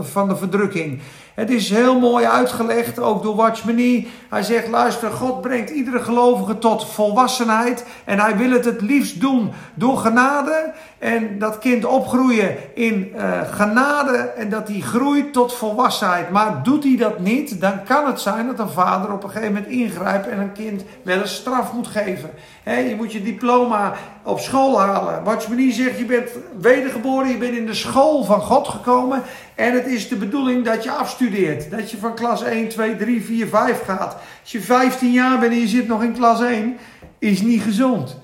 van de verdrukking. Het is heel mooi uitgelegd, ook door Watchman Nee. Hij zegt, luister, God brengt iedere gelovige tot volwassenheid. En hij wil het liefst doen door genade. En dat kind opgroeien in genade en dat hij groeit tot volwassenheid. Maar doet hij dat niet, dan kan het zijn dat een vader op een gegeven moment ingrijpt en een kind wel een straf moet geven. He, je moet je diploma op school halen. Watchman Nee zegt, je bent wedergeboren, je bent in de school van God gekomen. En het is de bedoeling dat je afstudeert. Dat je van klas 1, 2, 3, 4, 5 gaat. Als je 15 jaar bent en je zit nog in klas 1, is niet gezond.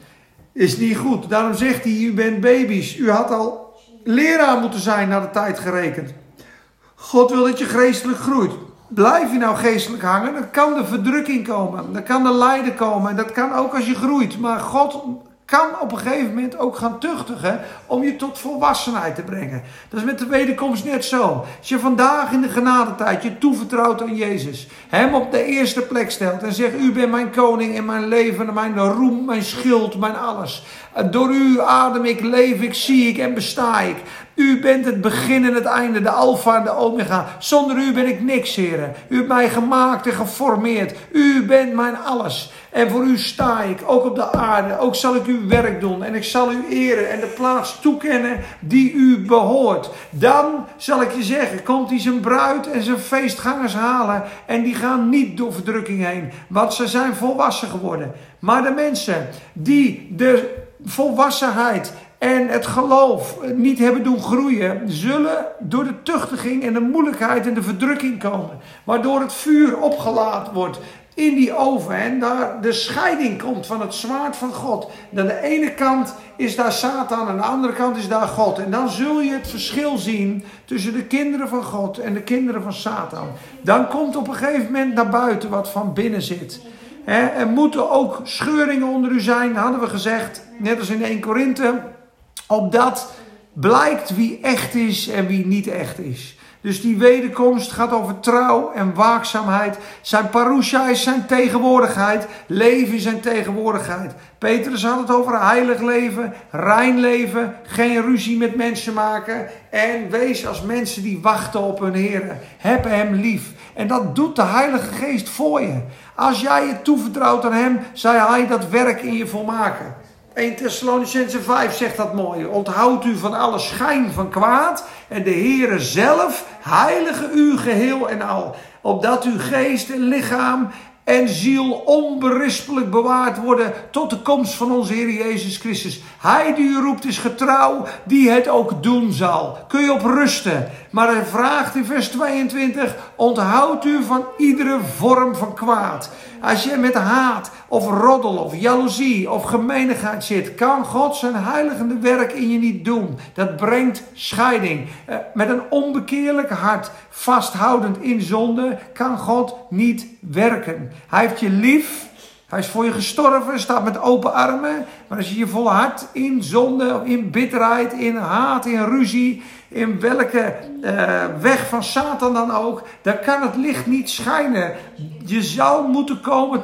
Is niet goed. Daarom zegt hij, u bent baby's. U had al leraar moeten zijn naar de tijd gerekend. God wil dat je geestelijk groeit. Blijf je nou geestelijk hangen, dan kan de verdrukking komen. Dan kan de lijden komen. En dat kan ook als je groeit. Maar God kan op een gegeven moment ook gaan tuchtigen om je tot volwassenheid te brengen. Dat is met de wederkomst net zo. Als je vandaag in de genadetijd je toevertrouwt aan Jezus, hem op de eerste plek stelt en zegt, u bent mijn koning en mijn leven, mijn roem, mijn schild, mijn alles. Door u adem ik, leef ik, zie ik en besta ik. U bent het begin en het einde, de alfa en de omega. Zonder u ben ik niks, heren. U hebt mij gemaakt en geformeerd. U bent mijn alles. En voor u sta ik, ook op de aarde. Ook zal ik uw werk doen en ik zal u eren en de plaats toekennen die u behoort. Dan zal ik je zeggen, komt hij zijn bruid en zijn feestgangers halen. En die gaan niet door verdrukking heen, want ze zijn volwassen geworden. Maar de mensen die de volwassenheid en het geloof niet hebben doen groeien, zullen door de tuchtiging en de moeilijkheid en de verdrukking komen. Waardoor het vuur opgelaat wordt in die oven en daar de scheiding komt van het zwaard van God. En aan de ene kant is daar Satan en aan de andere kant is daar God. En dan zul je het verschil zien tussen de kinderen van God en de kinderen van Satan. Dan komt op een gegeven moment naar buiten wat van binnen zit. Er moeten ook scheuringen onder u zijn, hadden we gezegd, net als in 1 Korinthe, opdat blijkt wie echt is en wie niet echt is. Dus die wederkomst gaat over trouw en waakzaamheid. Zijn parousia is zijn tegenwoordigheid. Leven is zijn tegenwoordigheid. Petrus had het over heilig leven, rein leven, geen ruzie met mensen maken. En wees als mensen die wachten op hun Heer. Heb hem lief. En dat doet de Heilige Geest voor je. Als jij je toevertrouwt aan hem, zal hij dat werk in je volmaken. 1 Thessalonicense 5 zegt dat mooi. Onthoud u van alle schijn van kwaad en de Heere zelf heilige u geheel en al. Opdat uw geest en lichaam en ziel onberispelijk bewaard worden tot de komst van onze Heer Jezus Christus. Hij die u roept is getrouw, die het ook doen zal. Kun je op rusten. Maar hij vraagt in vers 22, onthoud u van iedere vorm van kwaad. Als je met haat of roddel of jaloezie of gemeenigheid zit, kan God zijn heiligende werk in je niet doen. Dat brengt scheiding. Met een onbekeerlijk hart, vasthoudend in zonde, kan God niet werken. Hij heeft je lief, hij is voor je gestorven, staat met open armen. Maar als je je volhardt in zonde, in bitterheid, in haat, in ruzie, in welke weg van Satan dan ook, dan kan het licht niet schijnen. Je zou moeten komen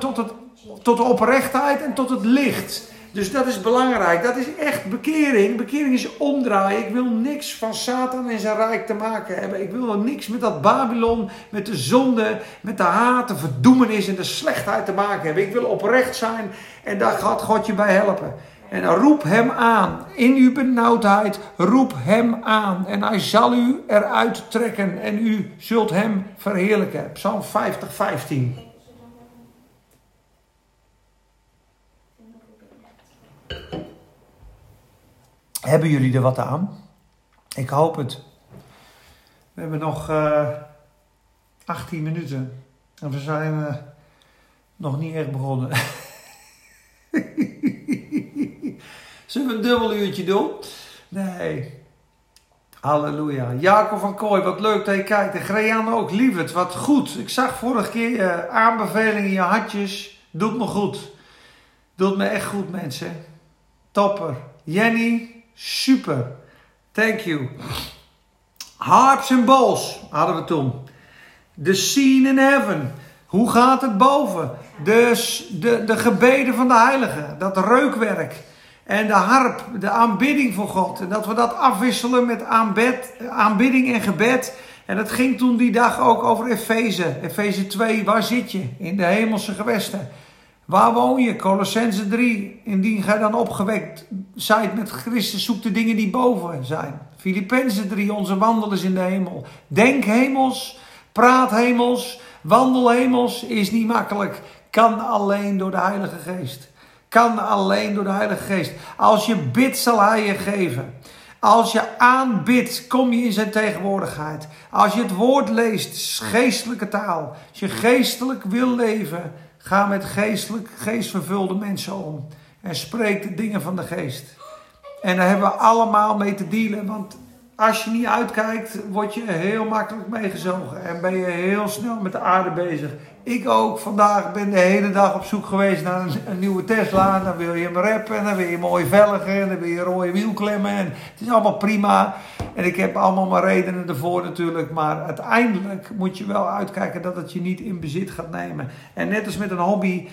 tot de oprechtheid en tot het licht. Dus dat is belangrijk. Dat is echt bekering. Bekering is omdraaien. Ik wil niks van Satan en zijn rijk te maken hebben. Ik wil niks met dat Babylon, met de zonde, met de haat, de verdoemenis en de slechtheid te maken hebben. Ik wil oprecht zijn en daar gaat God je bij helpen. En roep hem aan. In uw benauwdheid roep hem aan. En hij zal u eruit trekken en u zult hem verheerlijken. Psalm 50, 15. Hebben jullie er wat aan? Ik hoop het. We hebben nog 18 minuten. En we zijn nog niet echt begonnen. Zullen we een dubbel uurtje doen? Nee. Halleluja. Jacob van Kooij, wat leuk dat je kijkt. En Grianne ook, lieverd, wat goed. Ik zag vorige keer aanbevelingen in je hartjes. Doet me goed. Doet me echt goed, mensen. Topper. Jenny. Super, thank you. Harps en bowls hadden we toen. The scene in heaven. Hoe gaat het boven? De gebeden van de heiligen. Dat reukwerk. En de harp, de aanbidding voor God. En dat we dat afwisselen met aanbidding en gebed. En dat ging toen die dag ook over Efeze. Efeze 2, waar zit je? In de hemelse gewesten. Waar woon je? Kolossenzen 3. Indien gij dan opgewekt zijt met Christus, zoek de dingen die boven zijn. Filippenzen 3. Onze wandel is in de hemel. Denk hemels, praat hemels, wandel hemels is niet makkelijk. Kan alleen door de Heilige Geest. Kan alleen door de Heilige Geest. Als je bidt, zal hij je geven. Als je aanbidt, kom je in zijn tegenwoordigheid. Als je het woord leest, geestelijke taal. Als je geestelijk wil leven, ga met geestvervulde mensen om. En spreek de dingen van de geest. En daar hebben we allemaal mee te dealen. Want als je niet uitkijkt, word je heel makkelijk meegezogen. En ben je heel snel met de aarde bezig. Ik ook. Vandaag ben de hele dag op zoek geweest naar een nieuwe Tesla. En dan wil je hem rappen. En dan wil je mooi velgen. En dan wil je rode wielklemmen. En het is allemaal prima. En ik heb allemaal mijn redenen ervoor natuurlijk. Maar uiteindelijk moet je wel uitkijken dat het je niet in bezit gaat nemen. En net als met een hobby.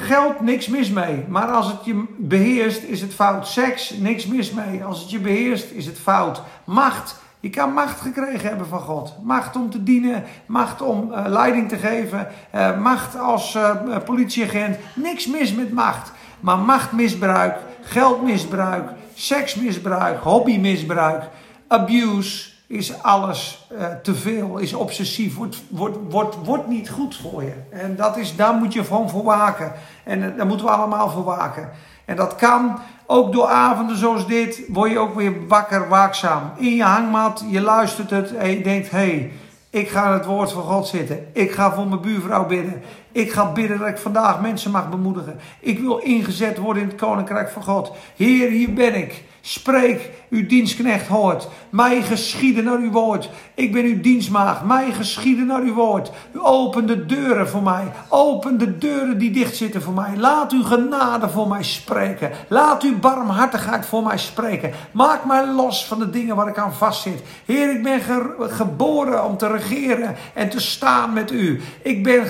Geld, niks mis mee. Maar als het je beheerst, is het fout. Seks, niks mis mee. Als het je beheerst, is het fout. Macht. Je kan macht gekregen hebben van God. Macht om te dienen. Macht om leiding te geven. Macht als politieagent. Niks mis met macht. Maar machtmisbruik, geldmisbruik, seksmisbruik, hobbymisbruik, abuse is alles te veel. Is obsessief. Wordt niet goed voor je. En daar moet je gewoon voor waken. En daar moeten we allemaal voor waken. En dat kan. Ook door avonden zoals dit word je ook weer wakker, waakzaam. In je hangmat, je luistert het en je denkt, hé, Ik ga aan het woord van God zitten. Ik ga voor mijn buurvrouw bidden. Ik ga bidden dat ik vandaag mensen mag bemoedigen. Ik wil ingezet worden in het koninkrijk van God. Heer, hier ben ik. Spreek, uw dienstknecht hoort. Mij geschieden naar uw woord. Ik ben uw dienstmaagd. Mij geschieden naar uw woord. U open de deuren voor mij. Open de deuren die dicht zitten voor mij. Laat uw genade voor mij spreken. Laat uw barmhartigheid voor mij spreken. Maak mij los van de dingen waar ik aan vastzit. Heer, ik ben geboren om te regeren en te staan met u. Ik ben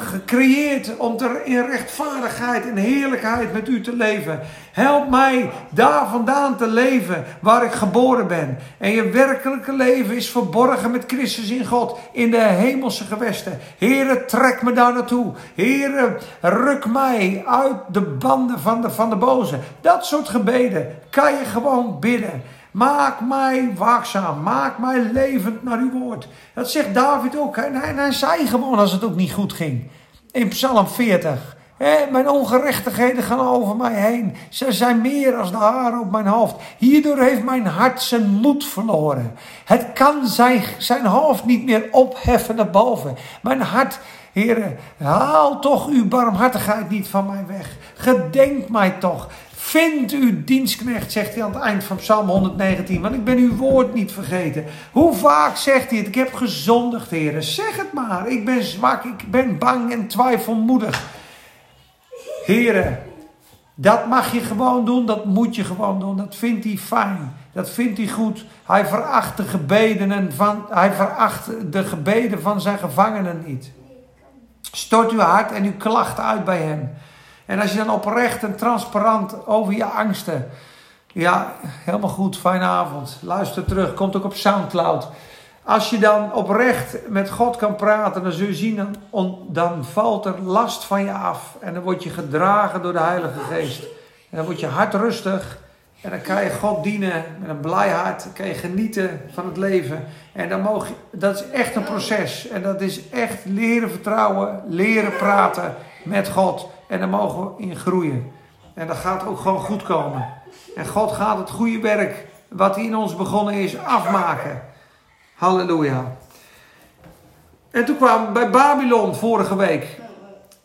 gecreëerd om in rechtvaardigheid en heerlijkheid met u te leven. Help mij daar vandaan te leven waar ik geboren ben. En je werkelijke leven is verborgen met Christus in God. In de hemelse gewesten. Heere, trek me daar naartoe. Heere, ruk mij uit de banden van de boze. Dat soort gebeden kan je gewoon bidden. Maak mij waakzaam. Maak mij levend naar uw woord. Dat zegt David ook. Hij zei gewoon als het ook niet goed ging. In Psalm 40. Mijn ongerechtigheden gaan over mij heen. Ze zijn meer dan de haren op mijn hoofd. Hierdoor heeft mijn hart zijn moed verloren. Het kan zijn hoofd niet meer opheffen naar boven. Mijn hart... Heere, haal toch uw barmhartigheid niet van mij weg. Gedenk mij toch. Vind uw dienstknecht, zegt hij aan het eind van Psalm 119. Want ik ben uw woord niet vergeten. Hoe vaak zegt hij het? Ik heb gezondigd, Heere. Zeg het maar. Ik ben zwak, ik ben bang en twijfelmoedig. Heere, dat mag je gewoon doen. Dat moet je gewoon doen. Dat vindt hij fijn. Dat vindt hij goed. Hij veracht de gebeden van zijn gevangenen niet. Stort uw hart en uw klachten uit bij hem. En als je dan oprecht en transparant over je angsten... Ja, helemaal goed, fijne avond. Luister terug, komt ook op Soundcloud. Als je dan oprecht met God kan praten, dan zul je zien... Dan valt er last van je af. En dan word je gedragen door de Heilige Geest. En dan word je hartrustig. En dan kan je God dienen met een blij hart. Dan kan je genieten van het leven. En dan dat is echt een proces. En dat is echt leren vertrouwen, leren praten met God. En daar mogen we in groeien. En dat gaat ook gewoon goed komen. En God gaat het goede werk wat hij in ons begonnen is afmaken. Halleluja. En toen kwamen we bij Babylon vorige week.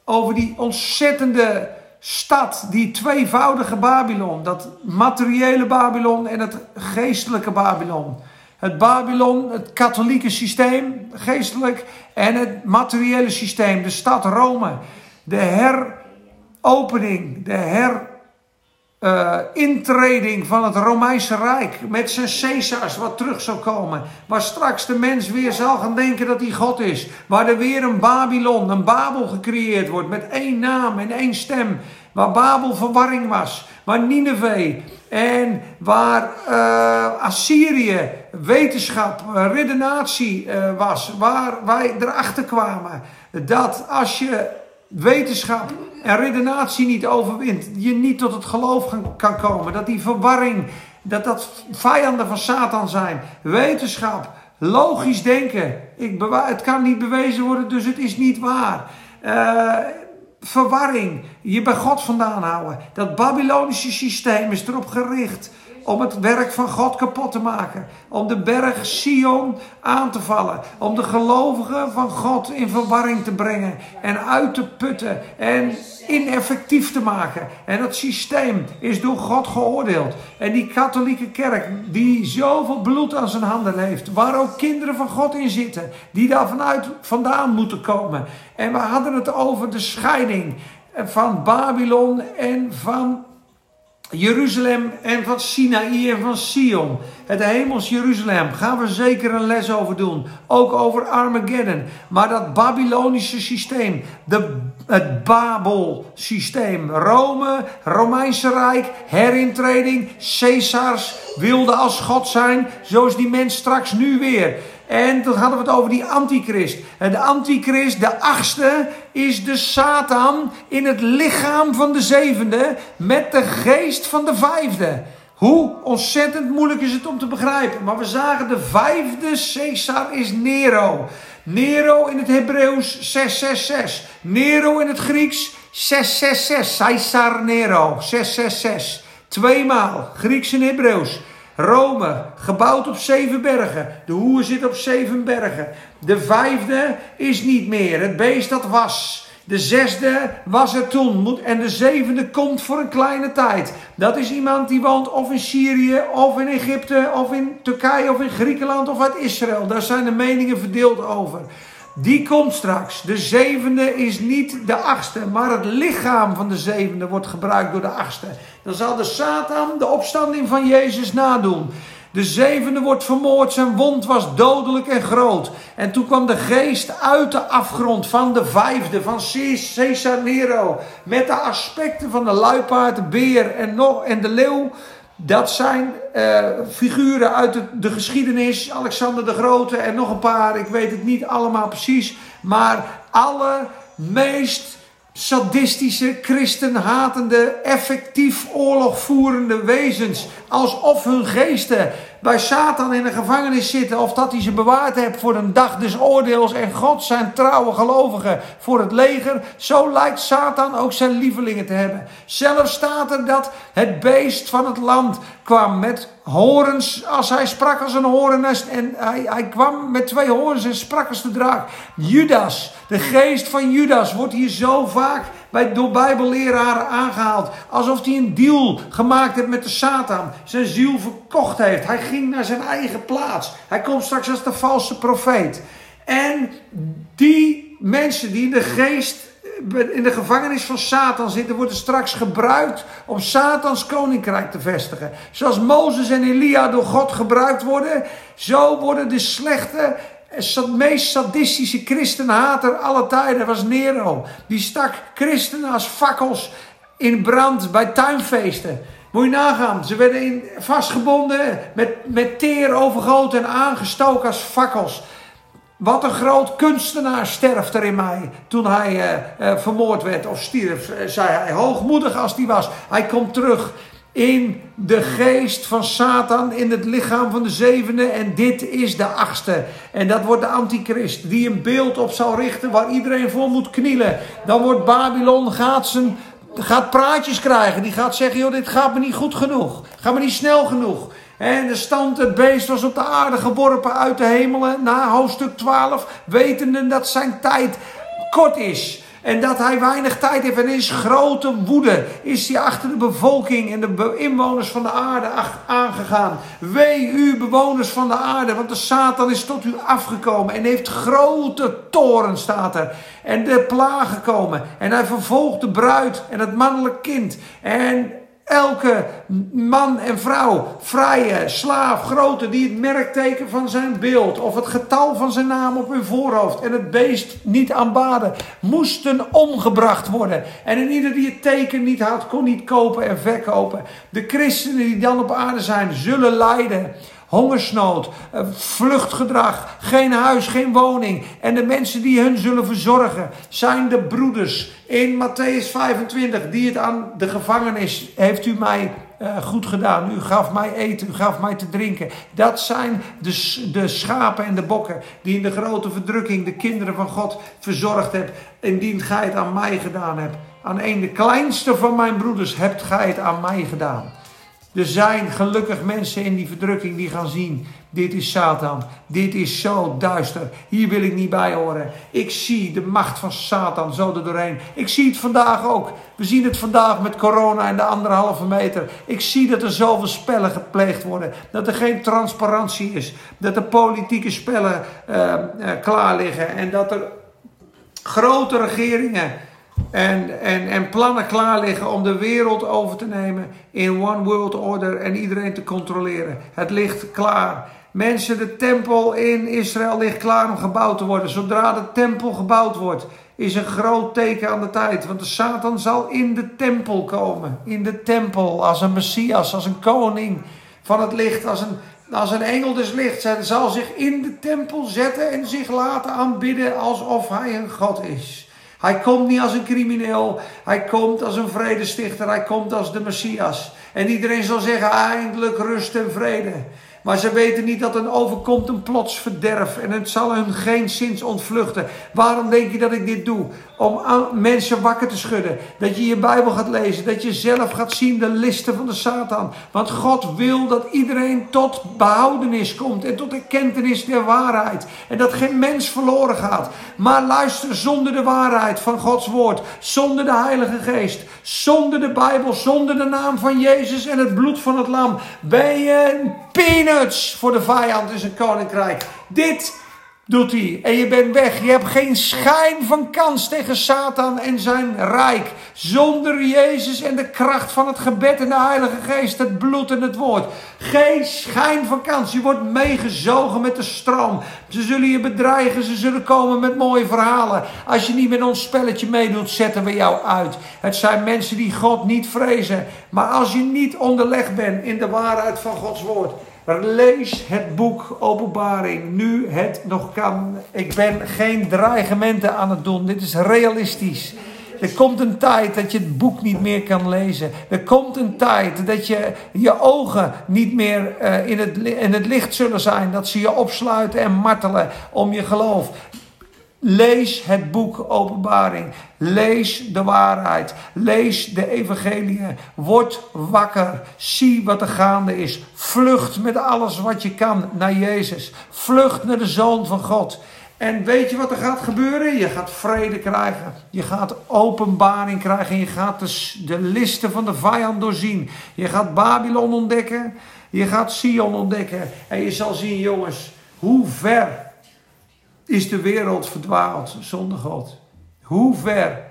Over die ontzettende... stad, die tweevoudige Babylon, dat materiële Babylon en het geestelijke Babylon. Het Babylon, het katholieke systeem, geestelijk, en het materiële systeem, de stad Rome. De heropening, de herintreding van het Romeinse Rijk met zijn Caesars wat terug zou komen. Waar straks de mens weer zal gaan denken dat hij God is. Waar er weer een Babylon, een Babel gecreëerd wordt met één naam en één stem. Waar Babel verwarring was. Waar Nineveh en waar Assyrië wetenschap, redenatie was. Waar wij erachter kwamen dat als je wetenschap... en redenatie niet overwint, je niet tot het geloof kan komen. Dat die verwarring, dat vijanden van Satan zijn. Wetenschap, logisch denken. Het kan niet bewezen worden, dus het is niet waar. Verwarring, je bij God vandaan houden. Dat Babylonische systeem is erop gericht om het werk van God kapot te maken. Om de berg Sion aan te vallen. Om de gelovigen van God in verwarring te brengen. En uit te putten. En ineffectief te maken. En dat systeem is door God geoordeeld. En die katholieke kerk die zoveel bloed aan zijn handen heeft. Waar ook kinderen van God in zitten. Die daar vandaan moeten komen. En we hadden het over de scheiding van Babylon en van Jeruzalem en van Sinaï en van Sion. Het hemels Jeruzalem. Gaan we zeker een les over doen. Ook over Armageddon. Maar dat Babylonische systeem. Het Babel systeem. Rome, Romeinse Rijk. Herintreding. Caesars. Wilde als God zijn. Zo is die mens straks nu weer. En dan hadden we het over die antichrist. En de antichrist, de 8e, is de Satan in het lichaam van de 7e met de geest van de 5e. Hoe ontzettend moeilijk is het om te begrijpen. Maar we zagen de 5e Caesar is Nero. Nero in het Hebreeuws 666. Nero in het Grieks 666. Caesar Nero 666. Tweemaal Grieks en Hebreeuws. Rome, gebouwd op 7 bergen. De hoer zit op 7 bergen. De 5e is niet meer. Het beest dat was. De 6e was er toen. En de 7e komt voor een kleine tijd. Dat is iemand die woont of in Syrië, of in Egypte, of in Turkije, of in Griekenland, of uit Israël. Daar zijn de meningen verdeeld over. Die komt straks. De 7e is niet de 8e, maar het lichaam van de 7e wordt gebruikt door de 8e. Dan zal de Satan de opstanding van Jezus nadoen. De 7e wordt vermoord, zijn wond was dodelijk en groot. En toen kwam de geest uit de afgrond van de 5e, van Caesar Nero. Met de aspecten van de luipaard, de beer en de leeuw. Dat zijn figuren uit de geschiedenis, Alexander de Grote en nog een paar, ik weet het niet allemaal precies. Maar alle meest sadistische, christenhatende, effectief oorlogvoerende wezens. Alsof hun geesten bij Satan in de gevangenis zitten, of dat hij ze bewaard heeft voor een dag des oordeels. En God zijn trouwe gelovigen voor het leger. Zo lijkt Satan ook zijn lievelingen te hebben. Zelfs staat er dat het beest van het land kwam met horens. Als hij sprak als een horen en hij kwam met 2 horens en sprak als de draak. Judas, de geest van Judas wordt hier zo vaak door bijbelleraren aangehaald. Alsof hij een deal gemaakt heeft met de Satan. Zijn ziel verkocht heeft. Hij ging naar zijn eigen plaats. Hij komt straks als de valse profeet. En die mensen die de geest in de gevangenis van Satan zitten, worden straks gebruikt om Satans koninkrijk te vestigen. Zoals Mozes en Elia door God gebruikt worden, zo worden de slechte, meest sadistische christenhater aller tijden was Nero. Die stak christenen als fakkels in brand bij tuinfeesten. Moet je nagaan, ze werden vastgebonden met teer overgoten en aangestoken als fakkels. Wat een groot kunstenaar sterft er in mij toen hij vermoord werd of stierf, zei hij. Hoogmoedig als die was. Hij komt terug in de geest van Satan, in het lichaam van de 7e. En dit is de 8e. En dat wordt de antichrist die een beeld op zal richten waar iedereen voor moet knielen. Dan wordt Babylon, gaat praatjes krijgen. Die gaat zeggen, joh, dit gaat me niet goed genoeg. Gaat me niet snel genoeg. En er stond, het beest was op de aarde geworpen uit de hemelen. Na hoofdstuk 12, wetende dat zijn tijd kort is. En dat hij weinig tijd heeft. En in zijn grote woede is hij achter de bevolking en de inwoners van de aarde aangegaan. Wee u, bewoners van de aarde, want de Satan is tot u afgekomen. En heeft grote toorn, staat er. En de plagen komen. En hij vervolgt de bruid en het mannelijk kind. En elke man en vrouw, vrije, slaaf, grote, die het merkteken van zijn beeld of het getal van zijn naam op hun voorhoofd en het beest niet aanbaden, moesten omgebracht worden. En in ieder die het teken niet had, kon niet kopen en verkopen. De christenen die dan op aarde zijn, zullen lijden. Hongersnood, vluchtgedrag, geen huis, geen woning. En de mensen die hun zullen verzorgen zijn de broeders. In Mattheüs 25, die het aan de gevangenis, heeft u mij goed gedaan. U gaf mij eten, u gaf mij te drinken. Dat zijn de schapen en de bokken die in de grote verdrukking de kinderen van God verzorgd hebt. Indien gij het aan mij gedaan hebt. Aan een de kleinste van mijn broeders hebt gij het aan mij gedaan. Er zijn gelukkig mensen in die verdrukking die gaan zien, dit is Satan, dit is zo duister, hier wil ik niet bij horen. Ik zie de macht van Satan zo er doorheen. Ik zie het vandaag ook. We zien het vandaag met corona en de 1,5 meter. Ik zie dat er zoveel spellen gepleegd worden, dat er geen transparantie is, dat er politieke spellen klaar liggen en dat er grote regeringen en plannen klaar liggen om de wereld over te nemen in one world order en iedereen te controleren. Het ligt klaar. Mensen, de tempel in Israël ligt klaar om gebouwd te worden. Zodra de tempel gebouwd wordt, is een groot teken aan de tijd. Want de Satan zal in de tempel komen. In de tempel, als een Messias, als een koning van het licht, als een engel des lichts. Hij zal zich in de tempel zetten en zich laten aanbidden alsof hij een god is. Hij komt niet als een crimineel. Hij komt als een vredestichter. Hij komt als de Messias. En iedereen zal zeggen, eindelijk rust en vrede. Maar ze weten niet dat hen overkomt een plots verderf en het zal hun geenszins ontvluchten. Waarom denk je dat ik dit doe? Om mensen wakker te schudden. Dat je je Bijbel gaat lezen. Dat je zelf gaat zien de listen van de Satan. Want God wil dat iedereen tot behoudenis komt en tot erkentenis der waarheid. En dat geen mens verloren gaat. Maar luister zonder de waarheid van Gods woord. Zonder de Heilige Geest. Zonder de Bijbel. Zonder de naam van Jezus en het bloed van het lam. Ben je een peanuts voor de vijand in zijn koninkrijk. Dit doet hij. En je bent weg. Je hebt geen schijn van kans tegen Satan en zijn rijk. Zonder Jezus en de kracht van het gebed en de Heilige Geest. Het bloed en het woord. Geen schijn van kans. Je wordt meegezogen met de stroom. Ze zullen je bedreigen. Ze zullen komen met mooie verhalen. Als je niet met ons spelletje meedoet, zetten we jou uit. Het zijn mensen die God niet vrezen. Maar als je niet onderlegd bent in de waarheid van Gods woord. Lees het boek Openbaring, nu het nog kan. Ik ben geen dreigementen aan het doen, dit is realistisch. Er komt een tijd dat je het boek niet meer kan lezen. Er komt een tijd dat je ogen niet meer in het licht zullen zijn. Dat ze je opsluiten en martelen om je geloof. Lees het boek Openbaring. Lees de waarheid. Lees de evangeliën. Word wakker. Zie wat er gaande is. Vlucht met alles wat je kan naar Jezus. Vlucht naar de Zoon van God. En weet je wat er gaat gebeuren? Je gaat vrede krijgen. Je gaat openbaring krijgen. Je gaat de listen van de vijand doorzien. Je gaat Babylon ontdekken. Je gaat Sion ontdekken. En je zal zien, jongens, hoe ver is de wereld verdwaald zonder God. Hoe ver?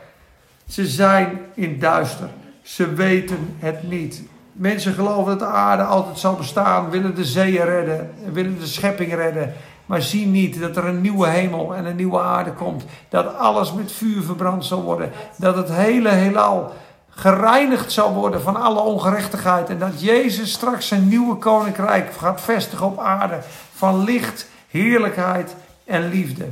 Ze zijn in duister. Ze weten het niet. Mensen geloven dat de aarde altijd zal bestaan. Willen de zeeën redden. Willen de schepping redden. Maar zien niet dat er een nieuwe hemel en een nieuwe aarde komt. Dat alles met vuur verbrand zal worden. Dat het hele heelal gereinigd zal worden van alle ongerechtigheid. En dat Jezus straks zijn nieuwe koninkrijk gaat vestigen op aarde. Van licht, heerlijkheid en liefde.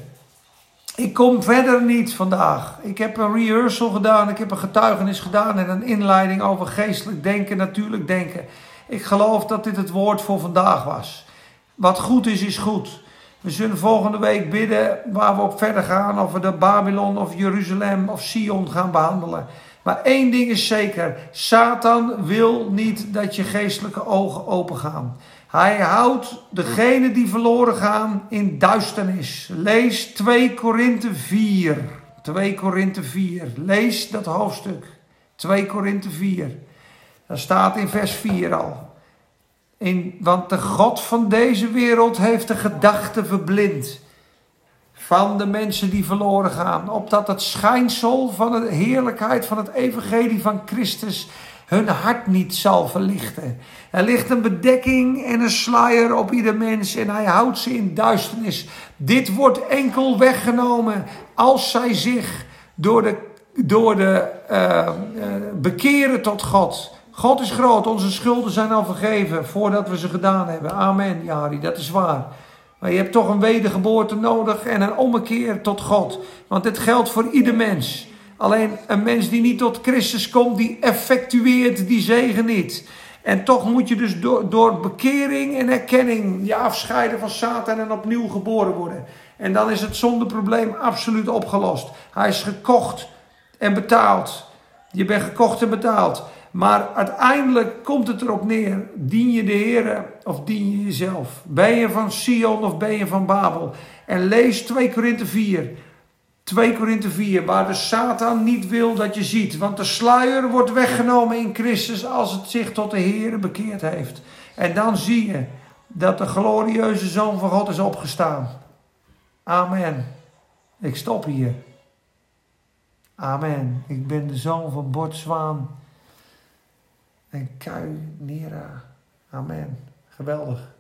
Ik kom verder niet vandaag. Ik heb een rehearsal gedaan. Ik heb een getuigenis gedaan. En een inleiding over geestelijk denken. Natuurlijk denken. Ik geloof dat dit het woord voor vandaag was. Wat goed is, is goed. We zullen volgende week bidden. Waar we op verder gaan. Of we de Babylon of Jeruzalem of Sion gaan behandelen. Maar één ding is zeker. Satan wil niet dat je geestelijke ogen open gaan. Hij houdt degenen die verloren gaan in duisternis. Lees 2 Korinthe 4. 2 Korinthe 4. Lees dat hoofdstuk. 2 Korinthe 4. Daar staat in vers 4 al. Want de God van deze wereld heeft de gedachten verblind van de mensen die verloren gaan. Opdat het schijnsel van de heerlijkheid van het evangelie van Christus hun hart niet zal verlichten. Er ligt een bedekking en een sluier op ieder mens en hij houdt ze in duisternis. Dit wordt enkel weggenomen als zij zich door de bekeren tot God. God is groot, onze schulden zijn al vergeven voordat we ze gedaan hebben. Amen, Jari, dat is waar. Maar je hebt toch een wedergeboorte nodig en een ommekeer tot God. Want dit geldt voor ieder mens. Alleen een mens die niet tot Christus komt, die effectueert die zegen niet. En toch moet je dus door bekering en erkenning je afscheiden van Satan en opnieuw geboren worden. En dan is het zondeprobleem absoluut opgelost. Hij is gekocht en betaald. Je bent gekocht en betaald. Maar uiteindelijk komt het erop neer. Dien je de Heer of dien je jezelf? Ben je van Sion of ben je van Babel? En lees 2 Korinthe 4. 2 Korinthe 4, waar de Satan niet wil dat je ziet. Want de sluier wordt weggenomen in Christus als het zich tot de Heere bekeerd heeft. En dan zie je dat de glorieuze Zoon van God is opgestaan. Amen. Ik stop hier. Amen. Ik ben de zoon van Botzwaan en Kui Nera. Amen. Geweldig.